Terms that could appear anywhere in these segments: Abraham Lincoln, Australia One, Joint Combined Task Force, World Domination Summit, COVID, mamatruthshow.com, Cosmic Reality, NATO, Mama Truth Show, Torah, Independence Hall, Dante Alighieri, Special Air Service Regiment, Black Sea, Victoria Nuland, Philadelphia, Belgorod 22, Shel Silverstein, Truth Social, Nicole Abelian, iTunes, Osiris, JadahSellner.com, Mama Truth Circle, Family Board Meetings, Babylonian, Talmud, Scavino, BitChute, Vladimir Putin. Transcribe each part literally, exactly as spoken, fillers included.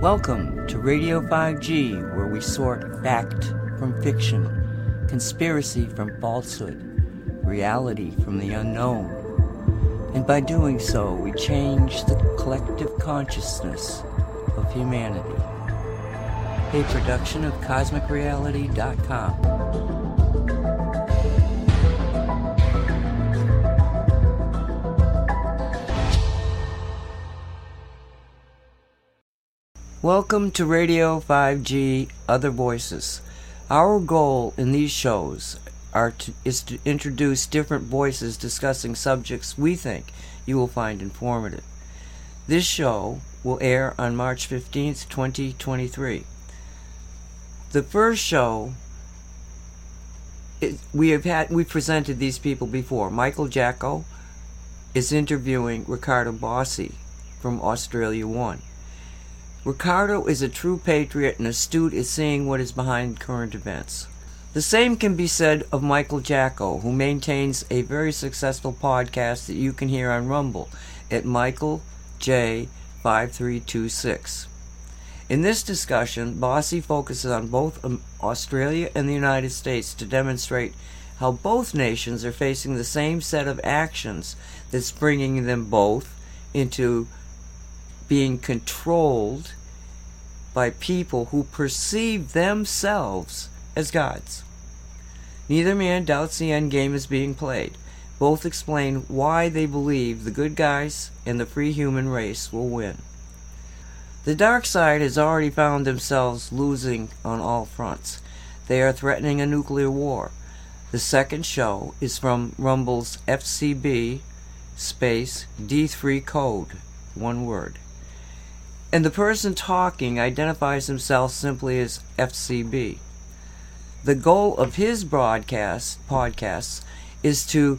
Welcome to Radio five G, where we sort fact from fiction, conspiracy from falsehood, reality from the unknown. And by doing so, we change the collective consciousness of humanity. A production of Cosmic Reality dot com. Welcome to Radio five G Other Voices. Our goal in these shows are to, is to introduce different voices discussing subjects we think you will find informative. This show will air on March fifteenth, twenty twenty-three. The first show, it, we have had we presented these people before. Michael Jaco is interviewing Ricardo Bosi from Australia One. Ricardo is a true patriot and astute at seeing what is behind current events. The same can be said of Michael Jaco, who maintains a very successful podcast that you can hear on Rumble at Michael J five three two six. In this discussion, Bosi focuses on both Australia and the United States to demonstrate how both nations are facing the same set of actions that's bringing them both into being controlled by people who perceive themselves as gods. Neither man doubts the end game is being played. Both explain why they believe the good guys and the free human race will win. The dark side has already found themselves losing on all fronts. They are threatening a nuclear war. The second show is from Rumble's F C B space D three code, one word. And the person talking identifies himself simply as F C B. The goal of his broadcast, podcasts is to,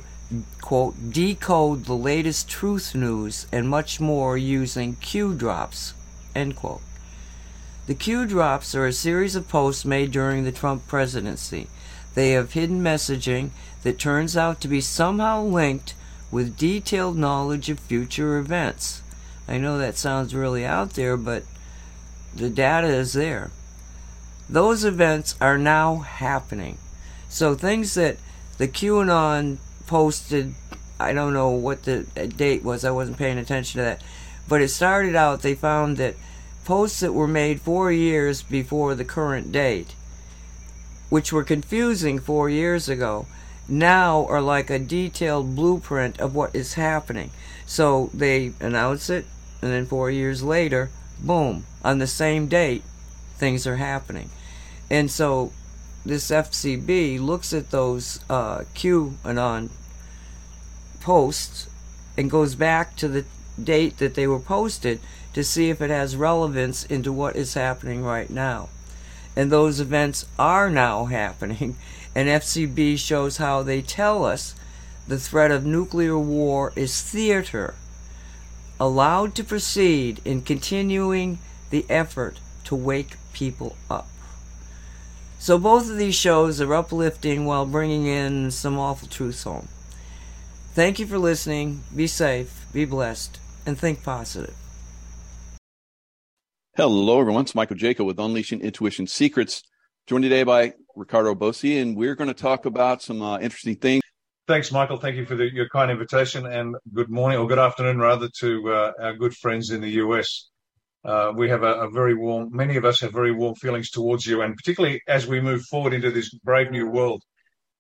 quote, decode the latest truth news and much more using Q-drops, end quote. The Q-drops are a series of posts made during the Trump presidency. They have hidden messaging that turns out to be somehow linked with detailed knowledge of future events. I know that sounds really out there, but the data is there. Those events are now happening. So things that the QAnon posted, I don't know what the date was, I wasn't paying attention to that, but it started out, they found that posts that were made four years before the current date, which were confusing four years ago, now are like a detailed blueprint of what is happening. So they announce it, and then four years later, boom, on the same date, things are happening. And so this F C B looks at those uh, QAnon posts and goes back to the date that they were posted to see if it has relevance into what is happening right now. And those events are now happening. And F C B shows how they tell us the threat of nuclear war is theater, allowed to proceed in continuing the effort to wake people up. So both of these shows are uplifting while bringing in some awful truths home. Thank you for listening. Be safe, be blessed, and think positive. Hello, everyone. It's Michael Jaco with Unleashing Intuition Secrets, joined today by Ricardo Bosi, and we're going to talk about some uh, interesting things. Thanks, Michael. Thank you for the, your kind invitation, and good morning, or good afternoon, rather, to uh, our good friends in the U S. Uh, we have a, a very warm, many of us have very warm feelings towards you, and particularly as we move forward into this brave new world,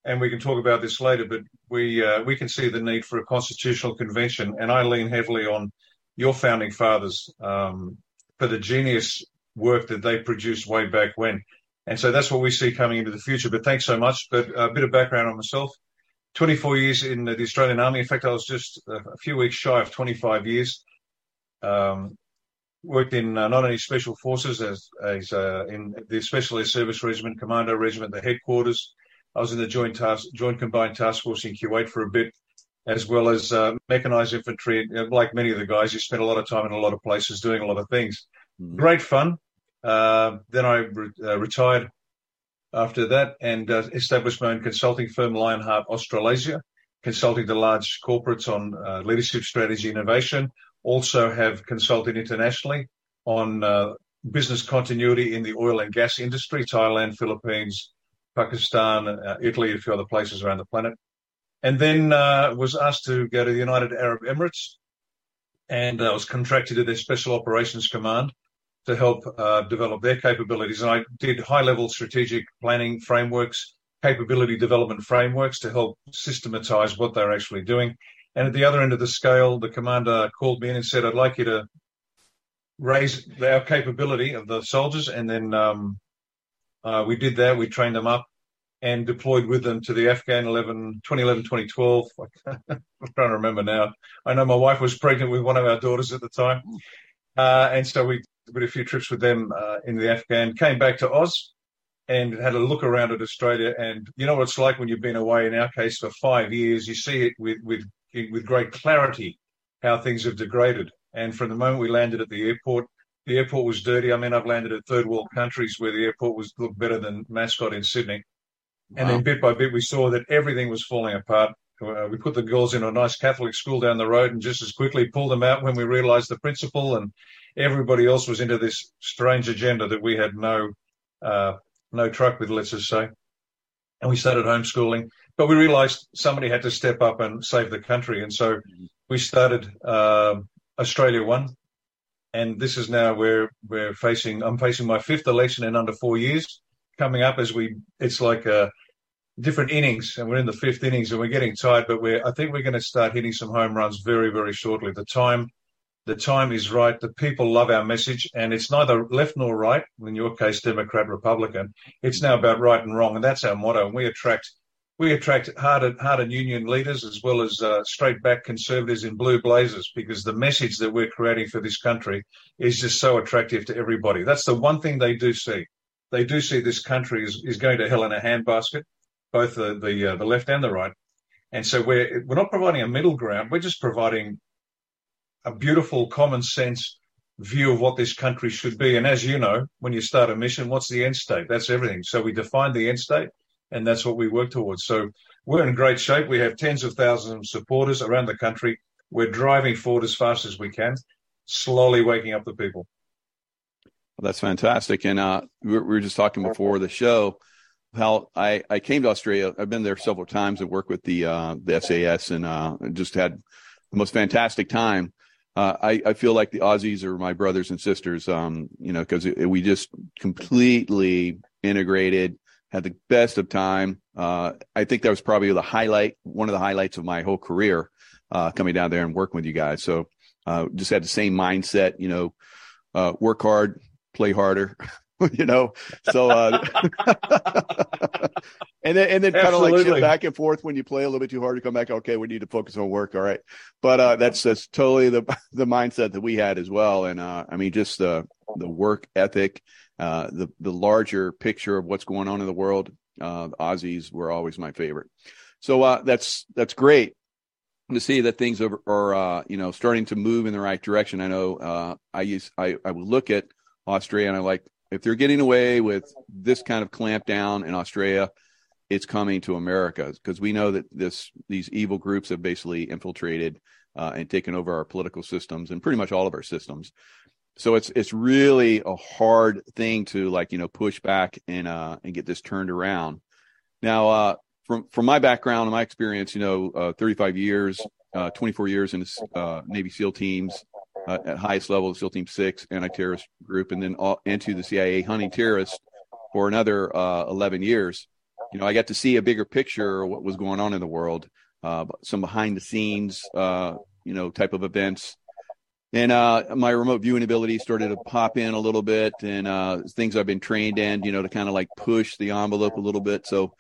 and we can talk about this later, but we, uh, we can see the need for a constitutional convention, and I lean heavily on your founding fathers um, for the genius work that they produced way back when. And so that's what we see coming into the future. But thanks so much. But a bit of background on myself. twenty-four years in the Australian Army. In fact, I was just a few weeks shy of twenty-five years. Um, worked in uh, not only Special Forces, as, as uh, in the Special Air Service Regiment, Commando Regiment, the headquarters. I was in the Joint task, Joint Combined Task Force in Kuwait for a bit, as well as uh, mechanized infantry. Like many of the guys, you spent a lot of time in a lot of places doing a lot of things. Mm-hmm. Great fun. Uh, then I re- uh, retired after that and uh, established my own consulting firm, Lionheart Australasia, consulting to large corporates on uh, leadership strategy innovation. Also have consulted internationally on uh, business continuity in the oil and gas industry, Thailand, Philippines, Pakistan, uh, Italy, a few other places around the planet. And then uh, was asked to go to the United Arab Emirates, and uh, was contracted to their Special Operations Command to help uh, develop their capabilities. And I did high-level strategic planning frameworks, capability development frameworks to help systematize what they're actually doing. And at the other end of the scale, the commander called me in and said, I'd like you to raise our capability of the soldiers. And then um, uh, we did that. We trained them up and deployed with them to the Afghan eleven, twenty eleven, twenty twelve. I'm trying to remember now. I know my wife was pregnant with one of our daughters at the time. Uh, and so we did a few trips with them uh, in the Afghan, came back to Oz and had a look around at Australia. And you know what it's like when you've been away, in our case, for five years. You see it with with with great clarity how things have degraded. And from the moment we landed at the airport, the airport was dirty. I mean, I've landed at third world countries where the airport was looked better than Mascot in Sydney. And wow. Then bit by bit, we saw that everything was falling apart. Uh, we put the girls in a nice Catholic school down the road and just as quickly pulled them out when we realized the principal and everybody else was into this strange agenda that we had no uh, no truck with, let's just say. And we started homeschooling. But we realized somebody had to step up and save the country. And so we started uh, Australia One. And this is now where we're facing, I'm facing my fifth election in under four years. Coming up as we, it's like uh, different innings, and we're in the fifth innings, and we're getting tired. But we're, I think we're going to start hitting some home runs very, very shortly. The time, the time is right. The people love our message, and it's neither left nor right. In your case, Democrat, Republican. It's now about right and wrong, and that's our motto. And we attract, we attract hard, hard and union leaders as well as uh, straight back conservatives in blue blazers, because the message that we're creating for this country is just so attractive to everybody. That's the one thing they do see. They do see this country is, is going to hell in a handbasket, both the the, uh, the left and the right. And so we're we're not providing a middle ground. We're just providing a beautiful common sense view of what this country should be. And as you know, when you start a mission, what's the end state? That's everything. So we define the end state, and that's what we work towards. So we're in great shape. We have tens of thousands of supporters around the country. We're driving forward as fast as we can, slowly waking up the people. That's fantastic. And uh, we were just talking before the show how I, I came to Australia. I've been there several times. I worked with the uh, the F C A S and uh, just had the most fantastic time. Uh, I, I feel like the Aussies are my brothers and sisters, um, you know, because we just completely integrated, had the best of time. Uh, I think that was probably the highlight, one of the highlights of my whole career, uh, coming down there and working with you guys. So uh, just had the same mindset, you know, uh, work hard, play harder, you know, so, uh, and then, and then kind of like shift back and forth when you play a little bit too hard, to come back, okay, we need to focus on work. All right. But, uh, that's, that's totally the, the mindset that we had as well. And, uh, I mean, just the, the work ethic, uh, the, the larger picture of what's going on in the world. Uh, the Aussies were always my favorite. So, uh, that's, that's great to see that things are, are, uh, you know, starting to move in the right direction. I know, uh, I use, I, I will look at Australia, and I like, if they're getting away with this kind of clamp down in Australia, it's coming to America, because we know that this these evil groups have basically infiltrated uh, and taken over our political systems and pretty much all of our systems. So it's it's really a hard thing to, like, you know, push back and uh, and get this turned around. Now, uh, from from my background and my experience, you know, uh, thirty-five years, uh, twenty-four years in uh, Navy SEAL teams. Uh, at highest level, SEAL Team six, anti-terrorist group, and then all, into the C I A hunting terrorists for another uh, eleven years. You know, I got to see a bigger picture of what was going on in the world, uh, some behind-the-scenes, uh, you know, type of events. And uh, my remote viewing ability started to pop in a little bit, and uh, things I've been trained in, you know, to kind of like push the envelope a little bit. So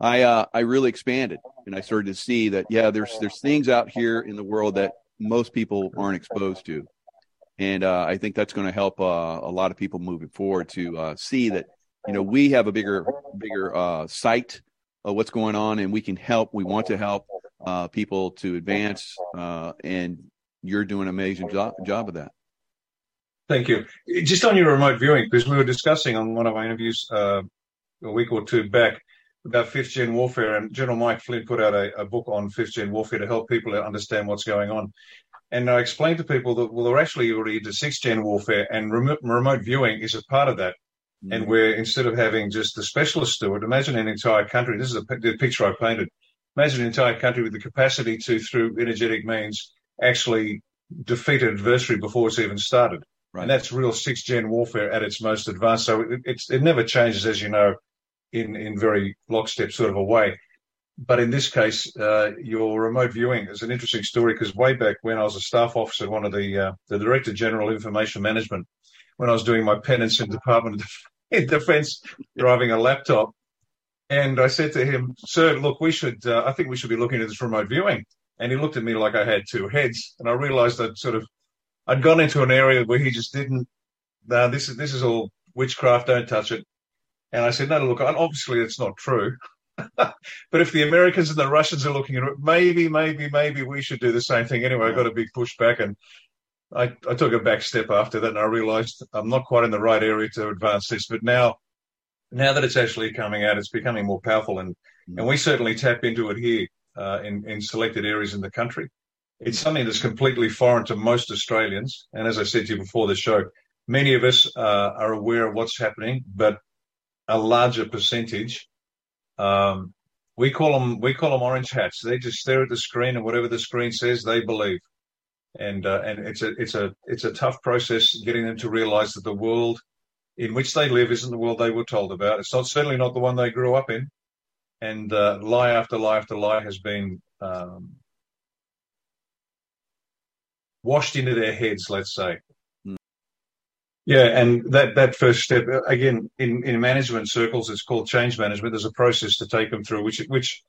I uh, I really expanded, and I started to see that, yeah, there's there's things out here in the world that most people aren't exposed to. And uh, I think that's going to help uh, a lot of people moving forward to uh, see that, you know, we have a bigger, bigger uh, sight of what's going on, and we can help. We want to help uh, people to advance. Uh, and you're doing an amazing job, job of that. Thank you. Just on your remote viewing, because we were discussing on one of our interviews uh, a week or two back about fifth-gen warfare, and General Mike Flynn put out a, a book on fifth-gen warfare to help people understand what's going on. And I explained to people that, well, they're actually already into sixth-gen warfare, and remote, remote viewing is a part of that. Mm-hmm. And where instead of having just the specialist do it, imagine an entire country. This is a, the picture I painted. Imagine an entire country with the capacity to, through energetic means, actually defeat an adversary before it's even started. Right. And that's real sixth-gen warfare at its most advanced. So it, it's, it never changes, as you know, in, in very lockstep sort of a way. But in this case, uh, your remote viewing is an interesting story, because way back when I was a staff officer at one of the uh, the Director General Information Management, when I was doing my penance in Department of Defense, driving a laptop, and I said to him, "Sir, look, we should. Uh, I think we should be looking at this remote viewing." And he looked at me like I had two heads, and I realised I'd sort of I'd gone into an area where he just didn't. No, this is this is all witchcraft. Don't touch it. And I said, "No, look, obviously it's not true." But if the Americans and the Russians are looking at it, maybe, maybe, maybe we should do the same thing. Anyway, I got a big pushback, and I, I took a back step after that, and I realized I'm not quite in the right area to advance this. But now now that it's actually coming out, it's becoming more powerful, and, mm. and we certainly tap into it here uh, in, in selected areas in the country. It's something that's completely foreign to most Australians. And as I said to you before the show, many of us uh, are aware of what's happening, but a larger percentage... Um, we call them we call them orange hats. They just stare at the screen, and whatever the screen says, they believe. And uh, and it's a it's a it's a tough process getting them to realise that the world in which they live isn't the world they were told about. It's not certainly not the one they grew up in. And uh, lie after lie after lie has been um, washed into their heads, let's say. Yeah, and that, that first step, again, in, in management circles, it's called change management. There's a process to take them through, which which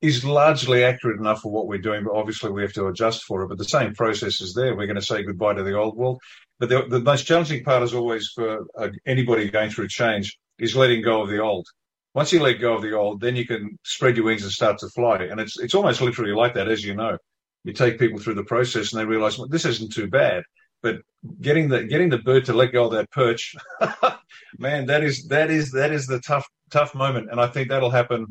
is largely accurate enough for what we're doing, but obviously we have to adjust for it. But the same process is there. We're going to say goodbye to the old world. But the, the most challenging part is always for uh, anybody going through change is letting go of the old. Once you let go of the old, then you can spread your wings and start to fly. And it's it's almost literally like that, as you know. You take people through the process and they realize, well, this isn't too bad. But getting the getting the bird to let go of that perch, man, that is that is that is the tough tough moment, and I think that'll happen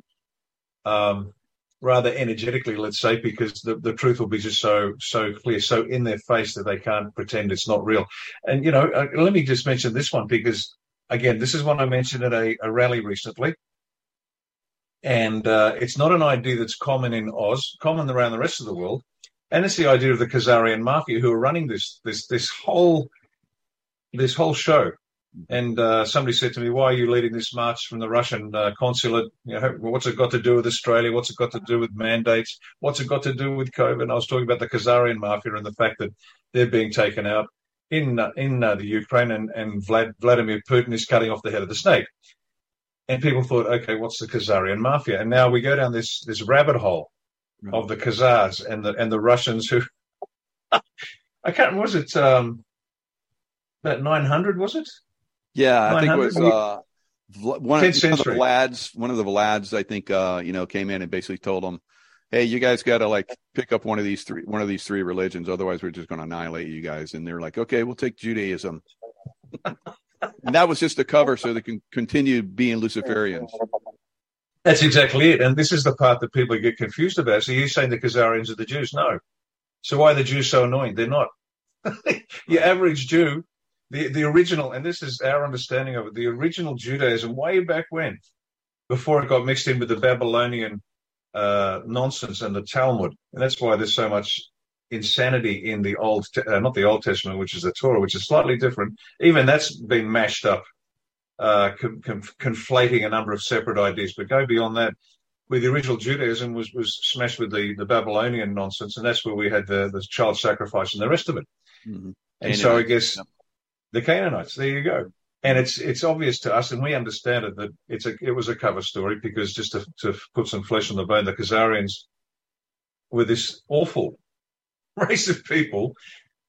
um, rather energetically, let's say, because the, the truth will be just so so clear, so in their face that they can't pretend it's not real. And you know, uh, let me just mention this one because again, this is one I mentioned at a, a rally recently, and uh, it's not an idea that's common in Oz, common around the rest of the world. And it's the idea of the Khazarian mafia who are running this this this whole this whole show. And uh, somebody said to me, "Why are you leading this march from the Russian uh, consulate? You know, what's it got to do with Australia? What's it got to do with mandates? What's it got to do with COVID?" And I was talking about the Khazarian mafia and the fact that they're being taken out in uh, in uh, the Ukraine, and and Vlad, Vladimir Putin is cutting off the head of the snake. And people thought, "Okay, what's the Khazarian mafia?" And now we go down this this rabbit hole. Right. Of the Khazars and the and the Russians who I can't was it um, about nine hundred was it? Yeah, I think it was uh, one, of, one of the Vlads. One of the Vlads, I think, uh, you know, came in and basically told them, "Hey, you guys got to like pick up one of these three one of these three religions, otherwise we're just going to annihilate you guys." And they're like, "Okay, we'll take Judaism." And that was just a cover so they can continue being Luciferians. That's exactly it. And this is the part that people get confused about. So you're saying the Khazarians are the Jews? No. So why are the Jews so annoying? They're not. Your average Jew, the, the original, and this is our understanding of it, the original Judaism way back when, before it got mixed in with the Babylonian uh, nonsense and the Talmud. And that's why there's so much insanity in the Old, uh, not the Old Testament, which is the Torah, which is slightly different. Even that's been mashed up. Uh, com- com- conflating a number of separate ideas, but go beyond that. Where the original Judaism was, was smashed with the, the Babylonian nonsense, and that's where we had the, the child sacrifice and the rest of it. Mm-hmm. And so I guess the Canaanites. There you go. And it's it's obvious to us, and we understand it that it's a it was a cover story because just to, to put some flesh on the bone, the Khazarians were this awful race of people.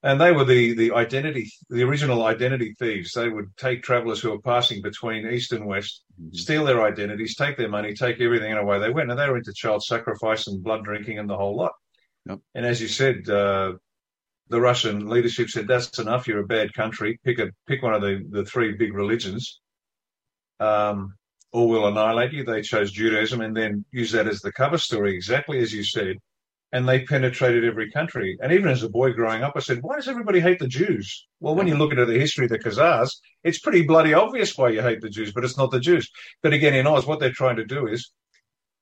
And they were the, the identity, the original identity thieves. They would take travelers who were passing between East and West, mm-hmm. steal their identities, take their money, take everything, and away they went. And they were into child sacrifice and blood drinking and the whole lot. Yep. And as you said, uh, the Russian leadership said, "That's enough. You're a bad country. Pick a pick one of the, the three big religions, um, or we'll annihilate you." They chose Judaism and then used that as the cover story, exactly as you said. and they penetrated every country. And even as a boy growing up, I said, why does everybody hate the Jews? Well, when you look into the history of the Khazars, it's pretty bloody obvious why you hate the Jews, but it's not the Jews. But again, in Oz, what they're trying to do is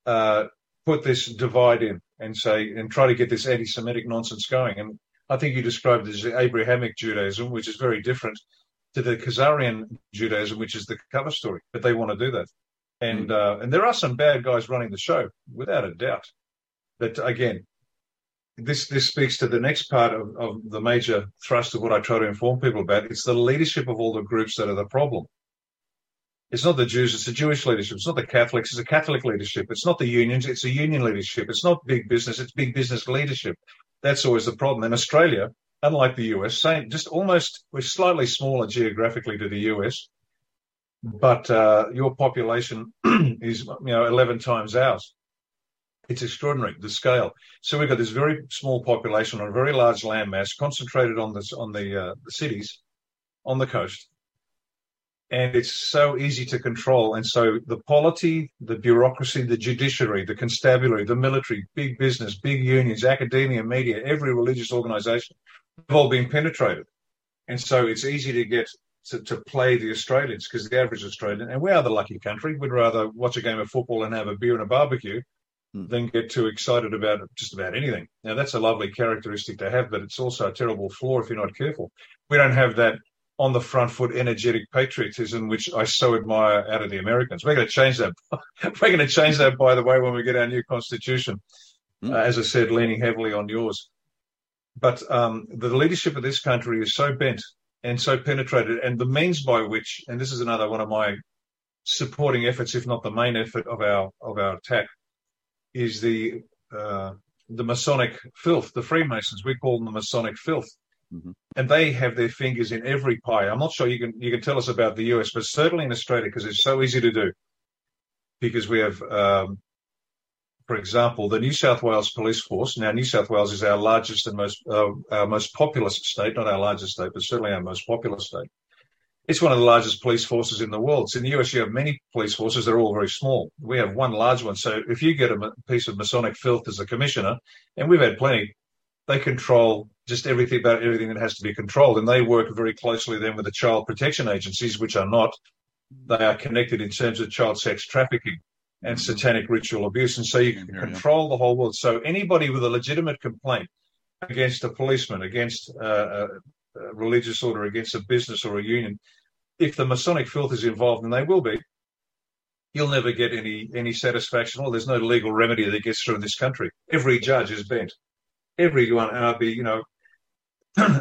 uh, put this divide in and say, and try to get this anti-Semitic nonsense going. And I think you described it as Abrahamic Judaism, which is very different to the Khazarian Judaism, which is the cover story. But they want to do that. And mm-hmm. uh, and there are some bad guys running the show, without a doubt. But again, this this speaks to the next part of, of the major thrust of what I try to inform people about. It's the leadership of all the groups that are the problem. It's not the Jews, it's the Jewish leadership. It's not the Catholics, it's the Catholic leadership. It's not the unions, it's the union leadership. It's not big business, it's big business leadership. That's always the problem. And Australia, unlike the U S, same, just almost, we're slightly smaller geographically to the U S, but uh, your population is, you know, eleven times ours. It's extraordinary, the scale. So we've got this very small population on a very large landmass, concentrated on this on the, uh, the cities, on the coast. And it's so easy to control. And so the polity, the bureaucracy, the judiciary, the constabulary, the military, big business, big unions, academia, media, every religious organization, they've all been penetrated. And so it's easy to get to, to play the Australians, because the average Australian, and we are the lucky country, we'd rather watch a game of football and have a beer and a barbecue then get too excited about just about anything. Now, that's a lovely characteristic to have, but it's also a terrible flaw if you're not careful. We don't have that on-the-front-foot energetic patriotism, which I so admire out of the Americans. We're going to change that. We're going to change that, by the way, when we get our new constitution, mm. uh, as I said, leaning heavily on yours. But um, the leadership of this country is so bent and so penetrated, and the means by which, and this is another one of my supporting efforts, if not the main effort of our of our attack, is the uh, the Masonic filth, the Freemasons. We call them the Masonic filth. Mm-hmm. And they have their fingers in every pie. I'm not sure you can you can tell us about the U S, but certainly in Australia, because it's so easy to do. Because we have, um, for example, the New South Wales Police Force. Now, New South Wales is our largest and most uh, our most populous state, not our largest state, but certainly our most populous state. It's one of the largest police forces in the world. So in the U S, you have many police forces. They're all very small. We have one large one. So if you get a piece of Masonic filth as a commissioner, and we've had plenty, they control just everything about everything that has to be controlled. And they work very closely then with the child protection agencies, which are not. They are connected in terms of child sex trafficking and mm-hmm. satanic ritual abuse. And so you can yeah, control yeah. the whole world. So anybody with a legitimate complaint against a policeman, against uh, a A religious order, against a business or a union, if the Masonic filth is involved, and they will be, you'll never get any any satisfaction. Well, there's no legal remedy that gets through in this country. Every judge is bent. Everyone, and I'll be, you know,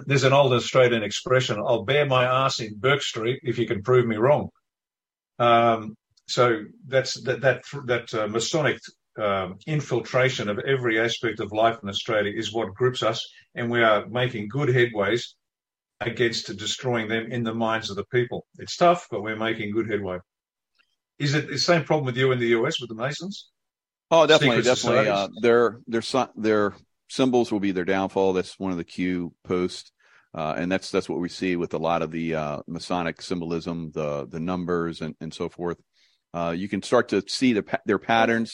there's an old Australian expression, I'll bear my ass in Burke Street if you can prove me wrong. Um, so that's that that that uh, Masonic Um, infiltration of every aspect of life in Australia is what grips us, and we are making good headways against destroying them in the minds of the people. It's tough, but we're making good headway. Is it the same problem with you in the U S with the Masons? Oh, definitely, definitely. Uh, their their their symbols will be their downfall. That's one of the Q posts, uh, and that's that's what we see with a lot of the uh, Masonic symbolism, the the numbers, and and so forth. Uh, you can start to see the, their patterns.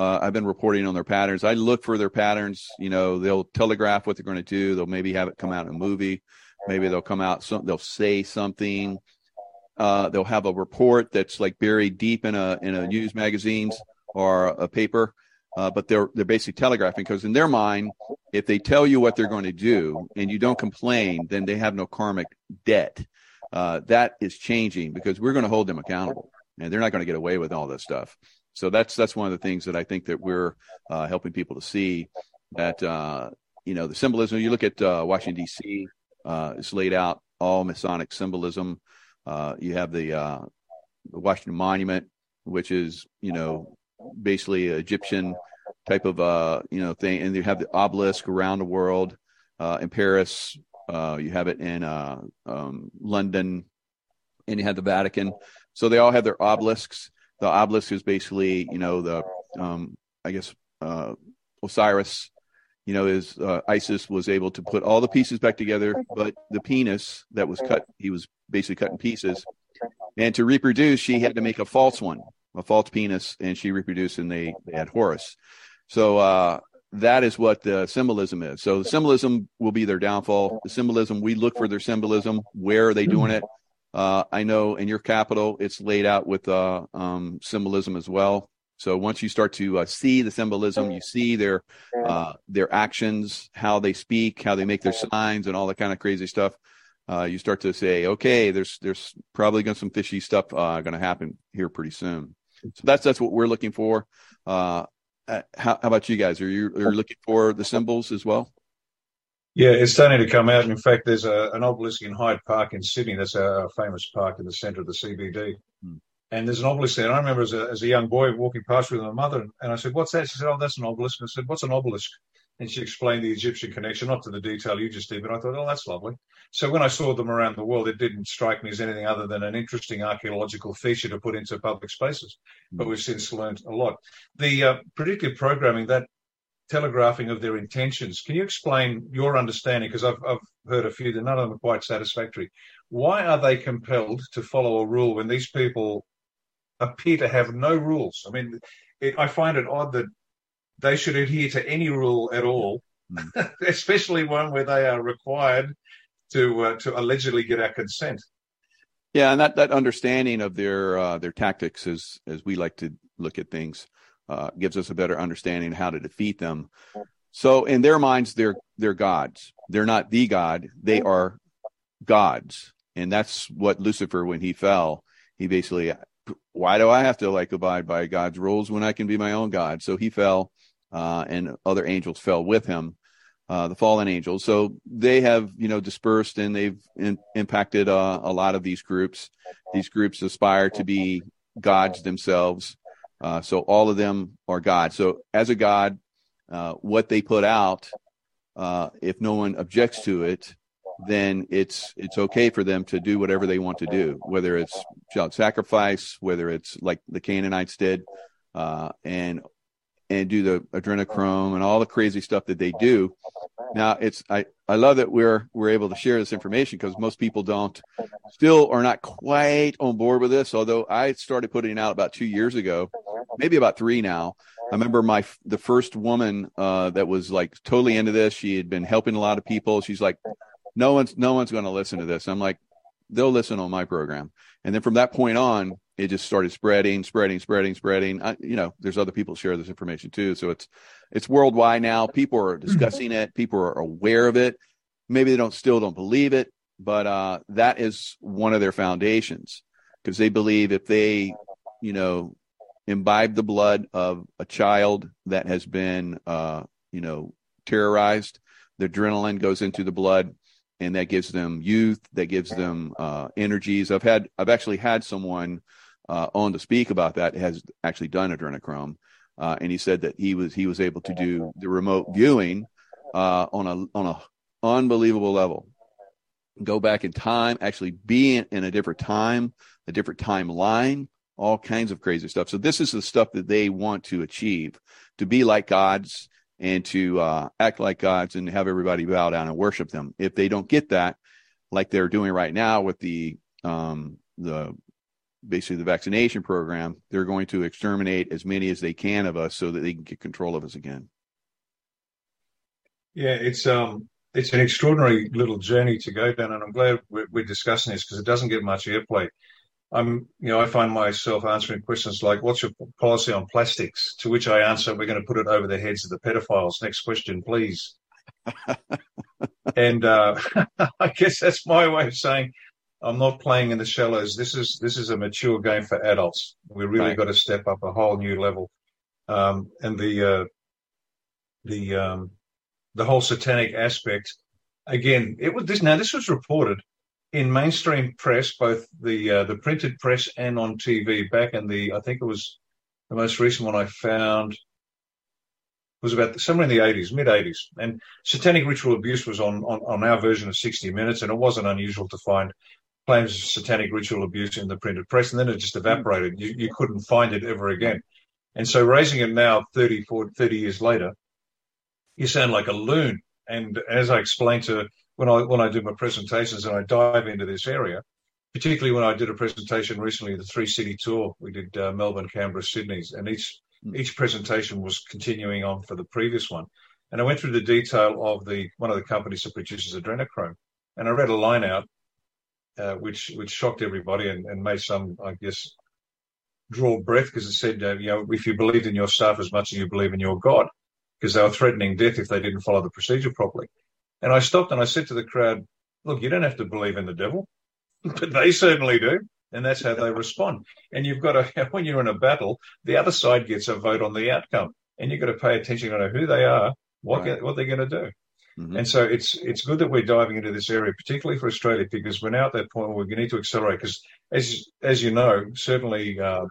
Uh, I've been reporting on their patterns. I look for their patterns. You know, they'll telegraph what they're going to do. They'll maybe have it come out in a movie. Maybe they'll come out. Some, they'll say something. Uh, they'll have a report that's like buried deep in a in a news magazines or a paper. Uh, but they're they're basically telegraphing, because in their mind, if they tell you what they're going to do and you don't complain, then they have no karmic debt. Uh, that is changing, because we're going to hold them accountable, and they're not going to get away with all this stuff. So that's that's one of the things that I think that we're uh, helping people to see, that, uh, you know, the symbolism. You look at uh, Washington, D C, uh, it's laid out all Masonic symbolism. Uh, you have the, uh, the Washington Monument, which is, you know, basically Egyptian type of, uh, you know, thing. And you have the obelisk around the world uh, in Paris. Uh, you have it in uh, um, London, and you have the Vatican. So they all have their obelisks. The obelisk is basically, you know, the, um, I guess, uh, Osiris, you know, is uh, Isis was able to put all the pieces back together, but the penis that was cut, he was basically cut in pieces. And to reproduce, she had to make a false one, a false penis, and she reproduced, and they, they had Horus. So uh, that is what the symbolism is. So the symbolism will be their downfall. The symbolism, we look for their symbolism. Where are they doing it? Uh, I know in your capital, it's laid out with uh, um, symbolism as well. So once you start to uh, see the symbolism, you see their uh, their actions, how they speak, how they make their signs and all that kind of crazy stuff. Uh, you start to say, okay, there's there's probably going to some fishy stuff uh, going to happen here pretty soon. So that's that's what we're looking for. Uh, how, how about you guys? Are you are you looking for the symbols as well? Yeah, it's starting to come out. In fact, there's a, an obelisk in Hyde Park in Sydney. That's our famous park in the centre of the C B D. Hmm. And there's an obelisk there. And I remember as a, as a young boy walking past with my mother, and I said, "What's that?" She said, "Oh, that's an obelisk." And I said, "What's an obelisk?" And she explained the Egyptian connection, not to the detail you just did, but I thought, oh, that's lovely. So when I saw them around the world, it didn't strike me as anything other than an interesting archaeological feature to put into public spaces. Mm-hmm. But we've since learned a lot. The uh, predictive programming, that telegraphing of their intentions, can you explain your understanding? Because I've, I've heard a few that none of them are quite satisfactory. Why are they compelled to follow a rule when these people appear to have no rules? I mean, it, I find it odd that they should adhere to any rule at all, mm. especially one where they are required to uh, to allegedly get our consent. Yeah, and that, that understanding of their uh, their tactics, as as we like to look at things, uh, gives us a better understanding of how to defeat them. So in their minds, they're they're gods. They're not the god. They are gods, and that's what Lucifer, when he fell, he basically, why do I have to like abide by God's rules when I can be my own god? So he fell. Uh, and other angels fell with him, uh, the fallen angels. So they have, you know, dispersed, and they've in, impacted uh, a lot of these groups. These groups aspire to be gods themselves. Uh, so all of them are gods. So as a god, uh, what they put out, uh, if no one objects to it, then it's it's okay for them to do whatever they want to do, whether it's child sacrifice, whether it's like the Canaanites did, uh, and and do the adrenochrome and all the crazy stuff that they do. Now it's, I, I love that we're, we're able to share this information, because most people don't still are not quite on board with this. Although I started putting it out about two years ago, maybe about three now. I remember my, the first woman uh, that was like totally into this. She had been helping a lot of people. She's like, no one's, no one's going to listen to this. I'm like, they'll listen on my program. And then from that point on, it just started spreading, spreading, spreading, spreading. I, you know, there's other people share this information too. So it's, it's worldwide now. People are discussing it. People are aware of it. Maybe they don't still don't believe it, but uh, that is one of their foundations, because they believe if they, you know, imbibe the blood of a child that has been, uh, you know, terrorized, the adrenaline goes into the blood. And that gives them youth, that gives them uh, energies. I've had, I've actually had someone uh, on to speak about that, has actually done adrenochrome. Uh, and he said that he was, he was able to do the remote viewing uh, on a, on a unbelievable level, go back in time, actually be in, in a different time, a different timeline, all kinds of crazy stuff. So this is the stuff that they want to achieve, to be like gods, and to uh, act like gods and have everybody bow down and worship them. If they don't get that, like they're doing right now with the um, the basically the vaccination program, they're going to exterminate as many as they can of us so that they can get control of us again. Yeah, it's um, it's an extraordinary little journey to go down, and I'm glad we're, we're discussing this, because it doesn't get much airplay. I'm, you know, I find myself answering questions like, what's your policy on plastics? To which I answer, we're going to put it over the heads of the pedophiles. Next question, please. And uh, I guess that's my way of saying I'm not playing in the shallows. This is this is a mature game for adults. We really right. got to step up a whole new level. Um, and the uh, the um, the whole satanic aspect, again, it was this. Now, this was reported in mainstream press, both the uh, the printed press and on T V, back in the, I think it was the most recent one I found, was about the, somewhere in the eighties, mid-eighties. And satanic ritual abuse was on, on, on our version of sixty minutes, and it wasn't unusual to find claims of satanic ritual abuse in the printed press, and then it just evaporated. You, you couldn't find it ever again. And so raising it now, thirty, forty, thirty years later, you sound like a loon. And as I explained to When I when I do my presentations and I dive into this area, particularly when I did a presentation recently, the three city tour, we did uh, Melbourne, Canberra, Sydney, and each each presentation was continuing on for the previous one. And I went through the detail of the one of the companies that produces adrenochrome. And I read a line out, uh, which which shocked everybody and, and made some, I guess, draw breath, because it said, uh, you know, if you believed in your staff as much as you believe in your God, because they were threatening death if they didn't follow the procedure properly. And I stopped and I said to the crowd, look, you don't have to believe in the devil, but they certainly do. And that's how they respond. And you've got to, when you're in a battle, the other side gets a vote on the outcome, and you've got to pay attention to who they are, what right. what they're going to do. Mm-hmm. And so it's it's good that we're diving into this area, particularly for Australia, because we're now at that point where we need to accelerate. Because as as you know, certainly uh,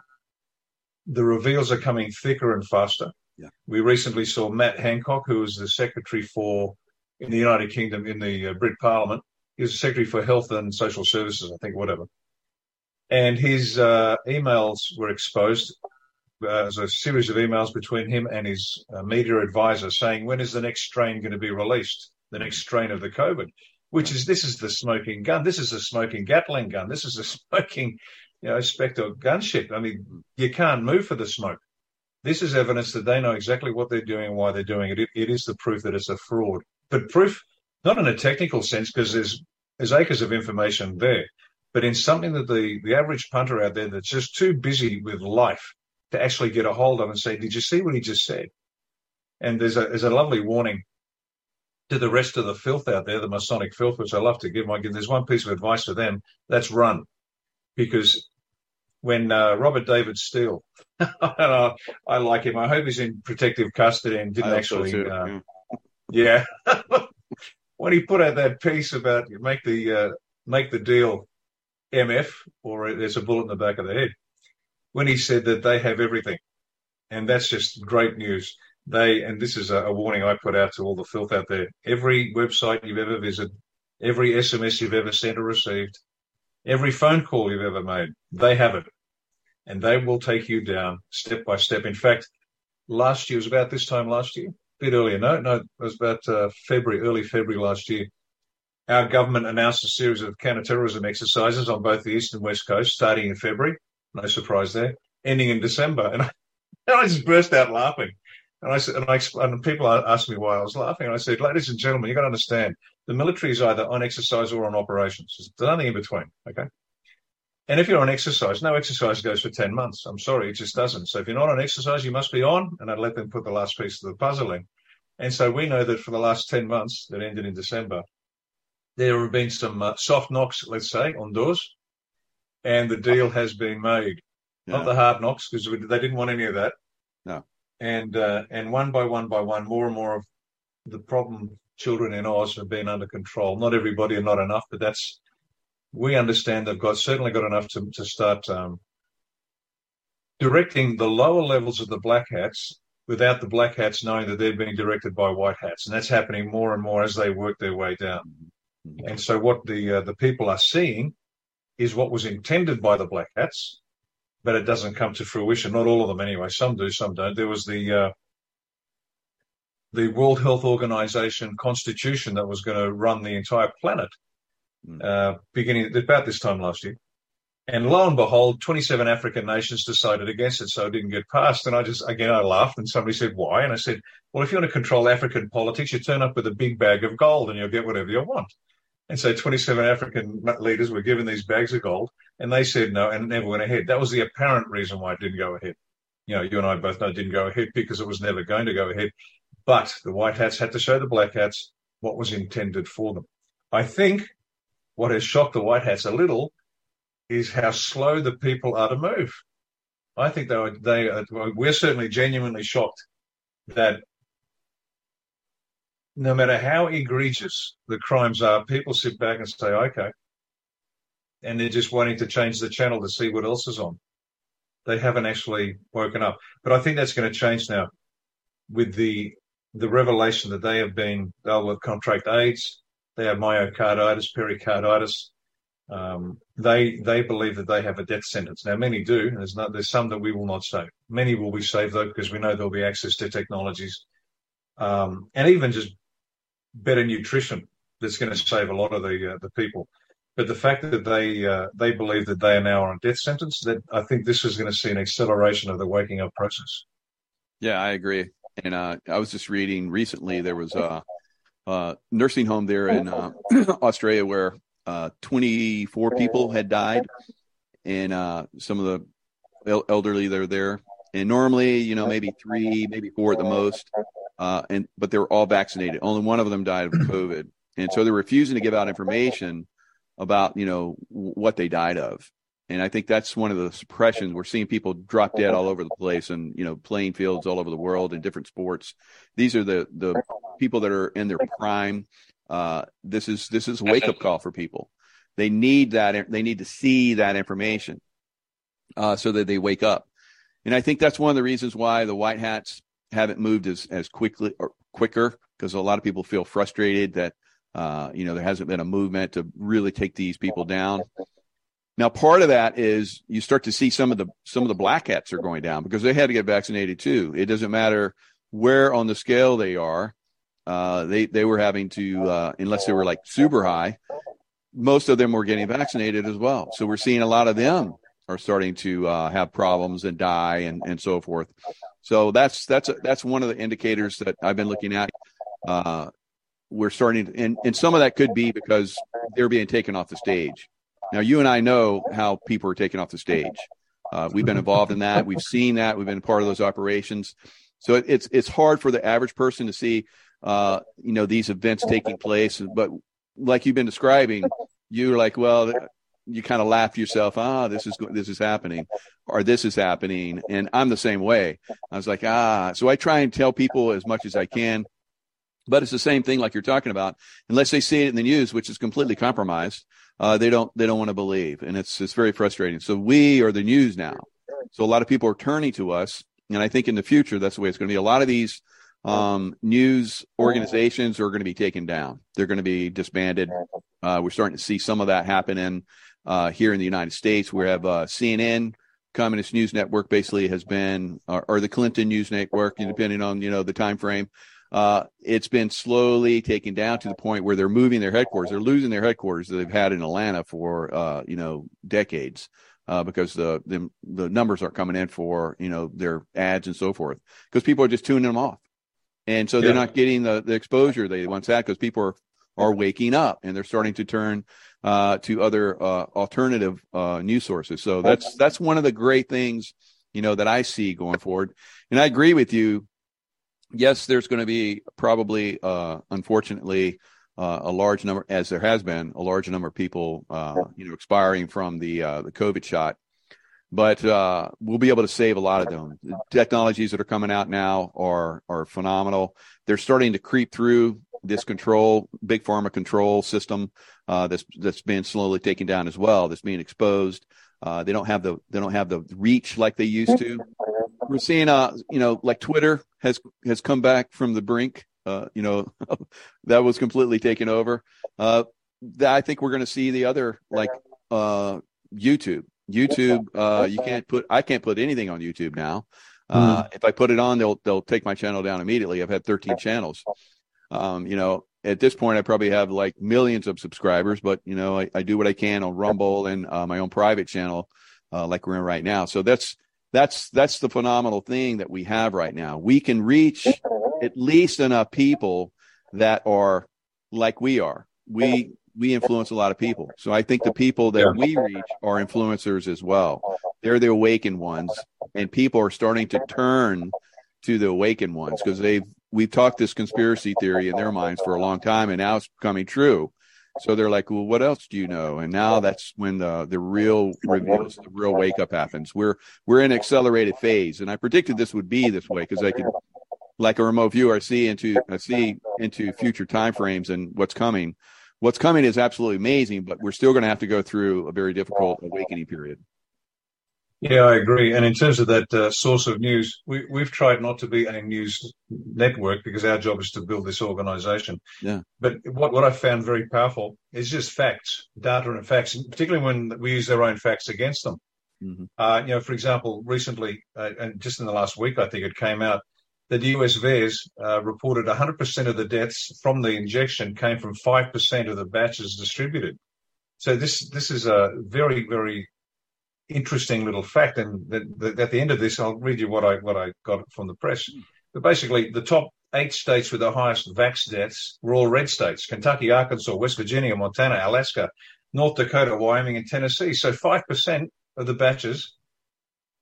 the reveals are coming thicker and faster. Yeah. We recently saw Matt Hancock, who was the secretary for in the United Kingdom in the uh, Brit Parliament. He was the secretary for Health and Social Services, I think, whatever. And his uh, emails were exposed uh, as a series of emails between him and his uh, media advisor saying, when is the next strain going to be released, the next strain of the COVID, which is this is the smoking gun. This is the smoking Gatling gun. This is the smoking, you know, Spectre gunship. I mean, you can't move for the smoke. This is evidence that they know exactly what they're doing and why they're doing it. It, it is the proof that it's a fraud. But proof, not in a technical sense, because there's, there's acres of information there, but in something that the, the average punter out there that's just too busy with life to actually get a hold of and say, did you see what he just said? And there's a there's a lovely warning to the rest of the filth out there, the Masonic filth, which I love to give. I give there's one piece of advice to them, that's run. Because when uh, Robert David Steele, I, I like him, I hope he's in protective custody and didn't actually... So uh, yeah. When he put out that piece about you make the uh, make the deal... M F, or there's a bullet in the back of the head, when he said that they have everything. And that's just great news. They, and this is a, a warning I put out to all the filth out there, every website you've ever visited, every S M S you've ever sent or received, every phone call you've ever made, they have it. And they will take you down step by step. In fact, last year, it was about this time last year, a bit earlier, no, no, it was about uh, February, early February last year, our government announced a series of counterterrorism exercises on both the east and west coast, starting in February, no surprise there, ending in December. And I, and I just burst out laughing. And I said, and, I, and people asked me why I was laughing. And I said, ladies and gentlemen, you've got to understand, the military is either on exercise or on operations. There's nothing in between, okay? And if you're on exercise, no exercise goes for ten months. I'm sorry, it just doesn't. So if you're not on exercise, you must be on. And I let them put the last piece of the puzzle in. And so we know that for the last ten months that ended in December, there have been some uh, soft knocks, let's say, on doors, and the deal has been made. Yeah. Not the hard knocks, because they didn't want any of that. No. And uh, and one by one by one, more and more of the problem children in Oz have been under control. Not everybody and not enough, but that's we understand they've got certainly got enough to, to start um, directing the lower levels of the black hats without the black hats knowing that they're being directed by white hats. And that's happening more and more as they work their way down. And so what the uh, the people are seeing is what was intended by the black hats, but it doesn't come to fruition. Not all of them anyway. Some do, some don't. There was the uh, the World Health Organization constitution that was going to run the entire planet uh, beginning about this time last year. And lo and behold, twenty-seven African nations decided against it, so it didn't get passed. And I just, again, I laughed, and somebody said, why? And I said, well, if you want to control African politics, you turn up with a big bag of gold and you'll get whatever you want. And so twenty-seven African leaders were given these bags of gold, and they said no, and it never went ahead. That was the apparent reason why it didn't go ahead. You know, you and I both know it didn't go ahead because it was never going to go ahead. But the white hats had to show the black hats what was intended for them. I think what has shocked the white hats a little is how slow the people are to move. I think they are, they are, we're certainly genuinely shocked that no matter how egregious the crimes are, people sit back and say, okay, and they're just wanting to change the channel to see what else is on. They haven't actually woken up. But I think that's going to change now with the the revelation that they have been, they'll contract AIDS, they have myocarditis, pericarditis, Um, they they believe that they have a death sentence. Now, many do. And there's, not, there's some that we will not save. Many will be saved, though, because we know there'll be access to technologies um, and even just better nutrition that's going to save a lot of the uh, the people. But the fact that they uh, they believe that they are now on a death sentence, that I think this is going to see an acceleration of the waking up process. Yeah, I agree. And uh, I was just reading recently, there was a, a nursing home there in uh, Australia where uh, twenty-four people had died, and uh, some of the el- elderly that are there. And normally, you know, maybe three, maybe four at the most. Uh, and but they were all vaccinated. Only one of them died of COVID. And so they're refusing to give out information about, you know, what they died of. And I think that's one of the suppressions. We're seeing people drop dead all over the place and, you know, playing fields all over the world in different sports. These are the the people that are in their prime. Uh, this is this is a wake-up call for people. They need that. They need to see that information uh, so that they wake up. And I think that's one of the reasons why the white hats haven't moved as, as quickly or quicker, because a lot of people feel frustrated that, uh, you know, there hasn't been a movement to really take these people down. Now, part of that is you start to see some of the some of the black hats are going down because they had to get vaccinated, too. It doesn't matter where on the scale they are. Uh, they, they were having to, uh, unless they were like super high, most of them were getting vaccinated as well. So we're seeing a lot of them are starting to uh, have problems and die and, and so forth. So that's that's a, that's one of the indicators that I've been looking at. Uh, we're starting to, and, and some of that could be because they're being taken off the stage. Now, you and I know how people are taken off the stage. Uh, we've been involved in that. We've seen that. We've been part of those operations. So it, it's it's hard for the average person to see, uh, you know, these events taking place. But like you've been describing, you're like, well, you kind of laugh to yourself. Ah, this is this is happening, or this is happening. And I'm the same way. I was like, ah. So I try and tell people as much as I can. But it's the same thing like you're talking about. Unless they see it in the news, which is completely compromised, uh, they don't they don't want to believe. And it's it's very frustrating. So we are the news now. So a lot of people are turning to us. And I think in the future, that's the way it's going to be. A lot of these um, news organizations are going to be taken down. They're going to be disbanded. Uh, we're starting to see some of that happening uh, here in the United States. We have uh, C N N, Communist News Network, basically has been, or, or the Clinton News Network, depending on, you know, the time frame. Uh, it's been slowly taken down to the point where they're moving their headquarters. They're losing their headquarters that they've had in Atlanta for, uh, you know, decades, uh, because the, the, the numbers aren't coming in for, you know, their ads and so forth, because people are just tuning them off. And so yeah. they're not getting the, the exposure they once had, because people are, are waking up and they're starting to turn, uh, to other, uh, alternative, uh, news sources. So that's, that's one of the great things, you know, that I see going forward. And I agree with you. Yes, there's going to be probably, uh, unfortunately, uh, a large number, as there has been, a large number of people, uh, you know, expiring from the uh, the COVID shot. But uh, we'll be able to save a lot of them. The technologies that are coming out now are are phenomenal. They're starting to creep through this control, big pharma control system uh, that's that's being slowly taken down as well. That's being exposed. Uh, they don't have the they don't have the reach like they used to. We're seeing, uh, you know, like Twitter has has come back from the brink. Uh, you know, that was completely taken over. Uh, that I think we're going to see the other, like uh, YouTube. YouTube, uh, you can't put I can't put anything on YouTube now. Uh, mm. If I put it on, they'll they'll take my channel down immediately. I've had thirteen channels. Um, you know, at this point, I probably have like millions of subscribers, but, you know, I, I do what I can on Rumble and uh, my own private channel uh, like we're in right now. So that's that's that's the phenomenal thing that we have right now. We can reach at least enough people that are like we are. We we influence a lot of people. So I think the people that we reach are influencers as well. They're the awakened ones, and people are starting to turn to the awakened ones because they've we've talked this conspiracy theory in their minds for a long time, and now it's coming true. So they're like, well, what else do you know? And now that's when the, the real reveals, the real wake up happens. We're, we're in an accelerated phase. And I predicted this would be this way because I could, like a remote viewer, I see into, I see into future timeframes and what's coming. What's coming is absolutely amazing, but we're still going to have to go through a very difficult awakening period. Yeah, I agree. And in terms of that uh, source of news, we, we've tried not to be a news network because our job is to build this organization. Yeah. But what, what I found very powerful is just facts, data and facts, particularly when we use their own facts against them. Mm-hmm. Uh, you know, for example, recently, uh, and just in the last week, I think it came out, that the U S V A E S uh, reported one hundred percent of the deaths from the injection came from five percent of the batches distributed. So this this is a very, very interesting little fact, and that, that at the end of this, I'll read you what I what I got from the press. But basically, the top eight states with the highest vax deaths were all red states: Kentucky, Arkansas, West Virginia, Montana, Alaska, North Dakota, Wyoming, and Tennessee. So five percent of the batches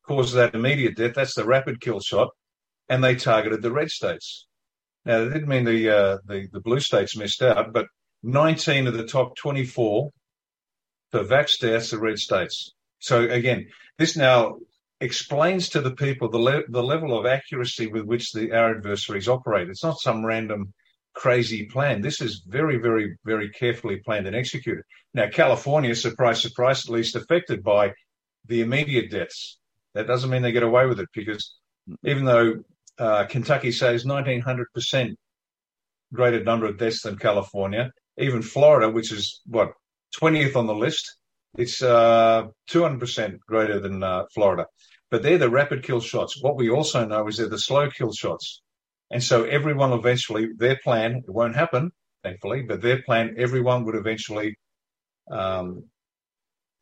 caused that immediate death. That's the rapid kill shot, and they targeted the red states. Now, that didn't mean the uh, the, the blue states missed out, but nineteen of the top twenty-four for vax deaths are red states. So again, this now explains to the people the, le- the level of accuracy with which the, our adversaries operate. It's not some random crazy plan. This is very, very, very carefully planned and executed. Now, California, surprise, surprise, at least affected by the immediate deaths. That doesn't mean they get away with it, because even though uh, Kentucky saves nineteen hundred percent greater number of deaths than California, even Florida, which is, what, twentieth on the list, it's uh, two hundred percent greater than uh, Florida. But they're the rapid kill shots. What we also know is they're the slow kill shots. And so everyone eventually, their plan, it won't happen, thankfully, but their plan, everyone would eventually um,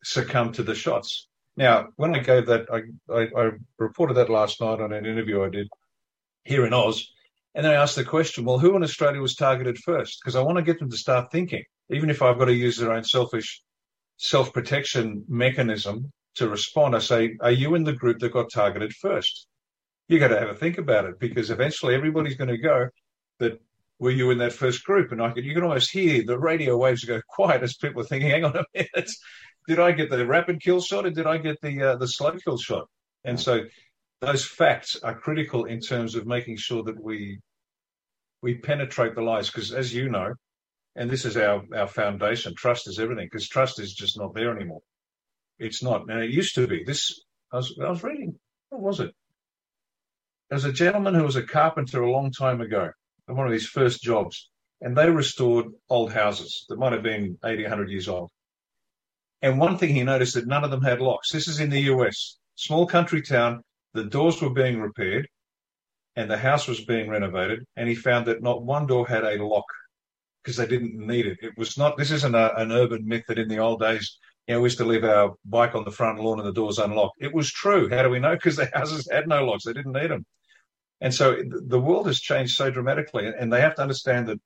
succumb to the shots. Now, when I gave that, I, I, I reported that last night on an interview I did here in Oz, and then I asked the question, well, who in Australia was targeted first? Because I want to get them to start thinking, even if I've got to use their own selfish self-protection mechanism to respond. I say, are you in the group that got targeted first? You got to have a think about it, because eventually everybody's going to go that, were you in that first group? And I could, you can almost hear the radio waves go quiet as people are thinking, hang on a minute, did I get the rapid kill shot or did I get the uh, the slow kill shot? And so those facts are critical in terms of making sure that we we penetrate the lies, because as you know, and this is our, our foundation, trust is everything, because trust is just not there anymore. It's not. And it used to be. This I was, I was reading, what was it? There was a gentleman who was a carpenter a long time ago, one of his first jobs, and they restored old houses that might have been eighty, one hundred years old. And one thing he noticed, that none of them had locks. This is in the U S, small country town. The doors were being repaired and the house was being renovated, and he found that not one door had a lock, because they didn't need it. It was not, this isn't a, an urban myth that in the old days, you know, we used to leave our bike on the front lawn and the doors unlocked. It was true. How do we know? Because the houses had no locks. They didn't need them. And so the world has changed so dramatically, and they have to understand that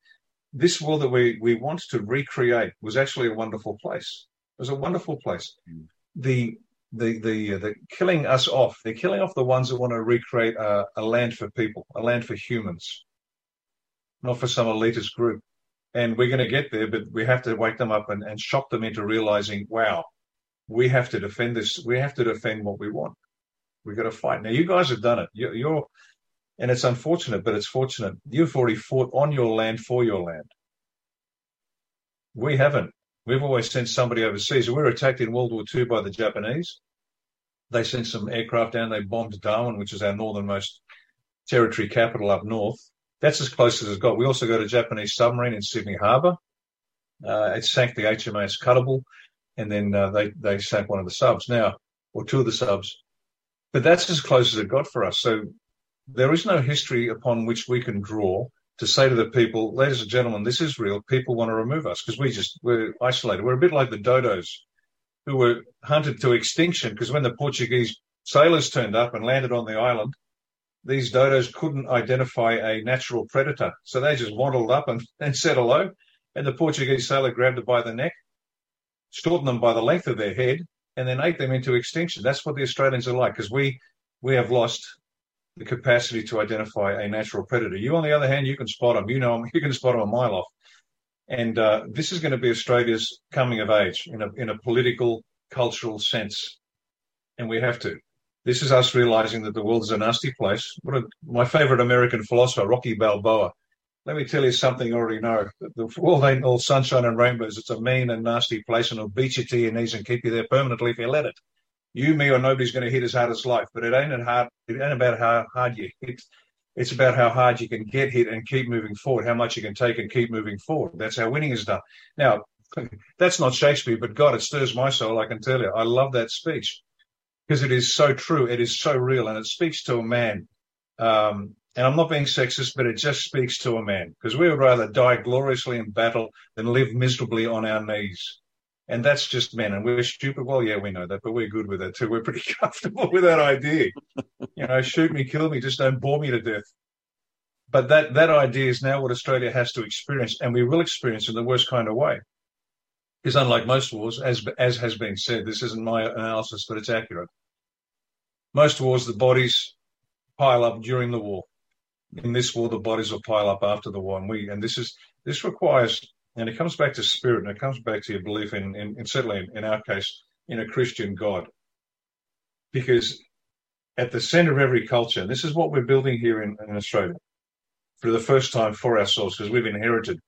this world that we, we wanted to recreate was actually a wonderful place. It was a wonderful place. Mm. The, the the the killing us off, they're killing off the ones that want to recreate a, a land for people, a land for humans, not for some elitist group. And we're going to get there, but we have to wake them up and, and shock them into realizing, wow, we have to defend this. We have to defend what we want. We've got to fight. Now, you guys have done it. You're, you're and it's unfortunate, but it's fortunate. You've already fought on your land for your land. We haven't. We've always sent somebody overseas. We were attacked in World War Two by the Japanese. They sent some aircraft down. They bombed Darwin, which is our northernmost territory capital up north. That's as close as it's got. We also got a Japanese submarine in Sydney Harbour. Uh, it sank the H M A S Cuttable, and then uh, they, they sank one of the subs now, or two of the subs. But that's as close as it got for us. So there is no history upon which we can draw to say to the people, ladies and gentlemen, this is real. People want to remove us because we just, we're isolated. We're a bit like the dodos who were hunted to extinction, because when the Portuguese sailors turned up and landed on the island, these dodos couldn't identify a natural predator. So they just waddled up and, and said hello. And the Portuguese sailor grabbed them by the neck, shortened them by the length of their head, and then ate them into extinction. That's what the Australians are like, because we, we have lost the capacity to identify a natural predator. You, on the other hand, you can spot them. You know them. You can spot them a mile off. And uh, this is going to be Australia's coming of age in a, in a political, cultural sense. And we have to. This is us realizing that the world is a nasty place. What a, my favorite American philosopher, Rocky Balboa. Let me tell you something you already know. The world ain't all sunshine and rainbows. It's a mean and nasty place, and it'll beat you to your knees and keep you there permanently if you let it. You, me, or nobody's going to hit as hard as life. But it ain't hard. It ain't about how hard you hit. It's about how hard you can get hit and keep moving forward, how much you can take and keep moving forward. That's how winning is done. Now, that's not Shakespeare, but God, it stirs my soul, I can tell you. I love that speech, because it is so true, it is so real, and it speaks to a man. Um, and I'm not being sexist, but it just speaks to a man, because we would rather die gloriously in battle than live miserably on our knees. And that's just men. And we're stupid. Well, yeah, we know that, but we're good with that too. We're pretty comfortable with that idea. You know, shoot me, kill me, just don't bore me to death. But that, that idea is now what Australia has to experience, and we will experience in the worst kind of way. Because unlike most wars, as as has been said, this isn't my analysis, but it's accurate. Most wars, the bodies pile up during the war. In this war, the bodies will pile up after the war. And we, and this is this requires, and it comes back to spirit, and it comes back to your belief in, in, in certainly in, in our case, in a Christian God. Because at the center of every culture, and this is what we're building here in, in Australia, for the first time for ourselves, because we've inherited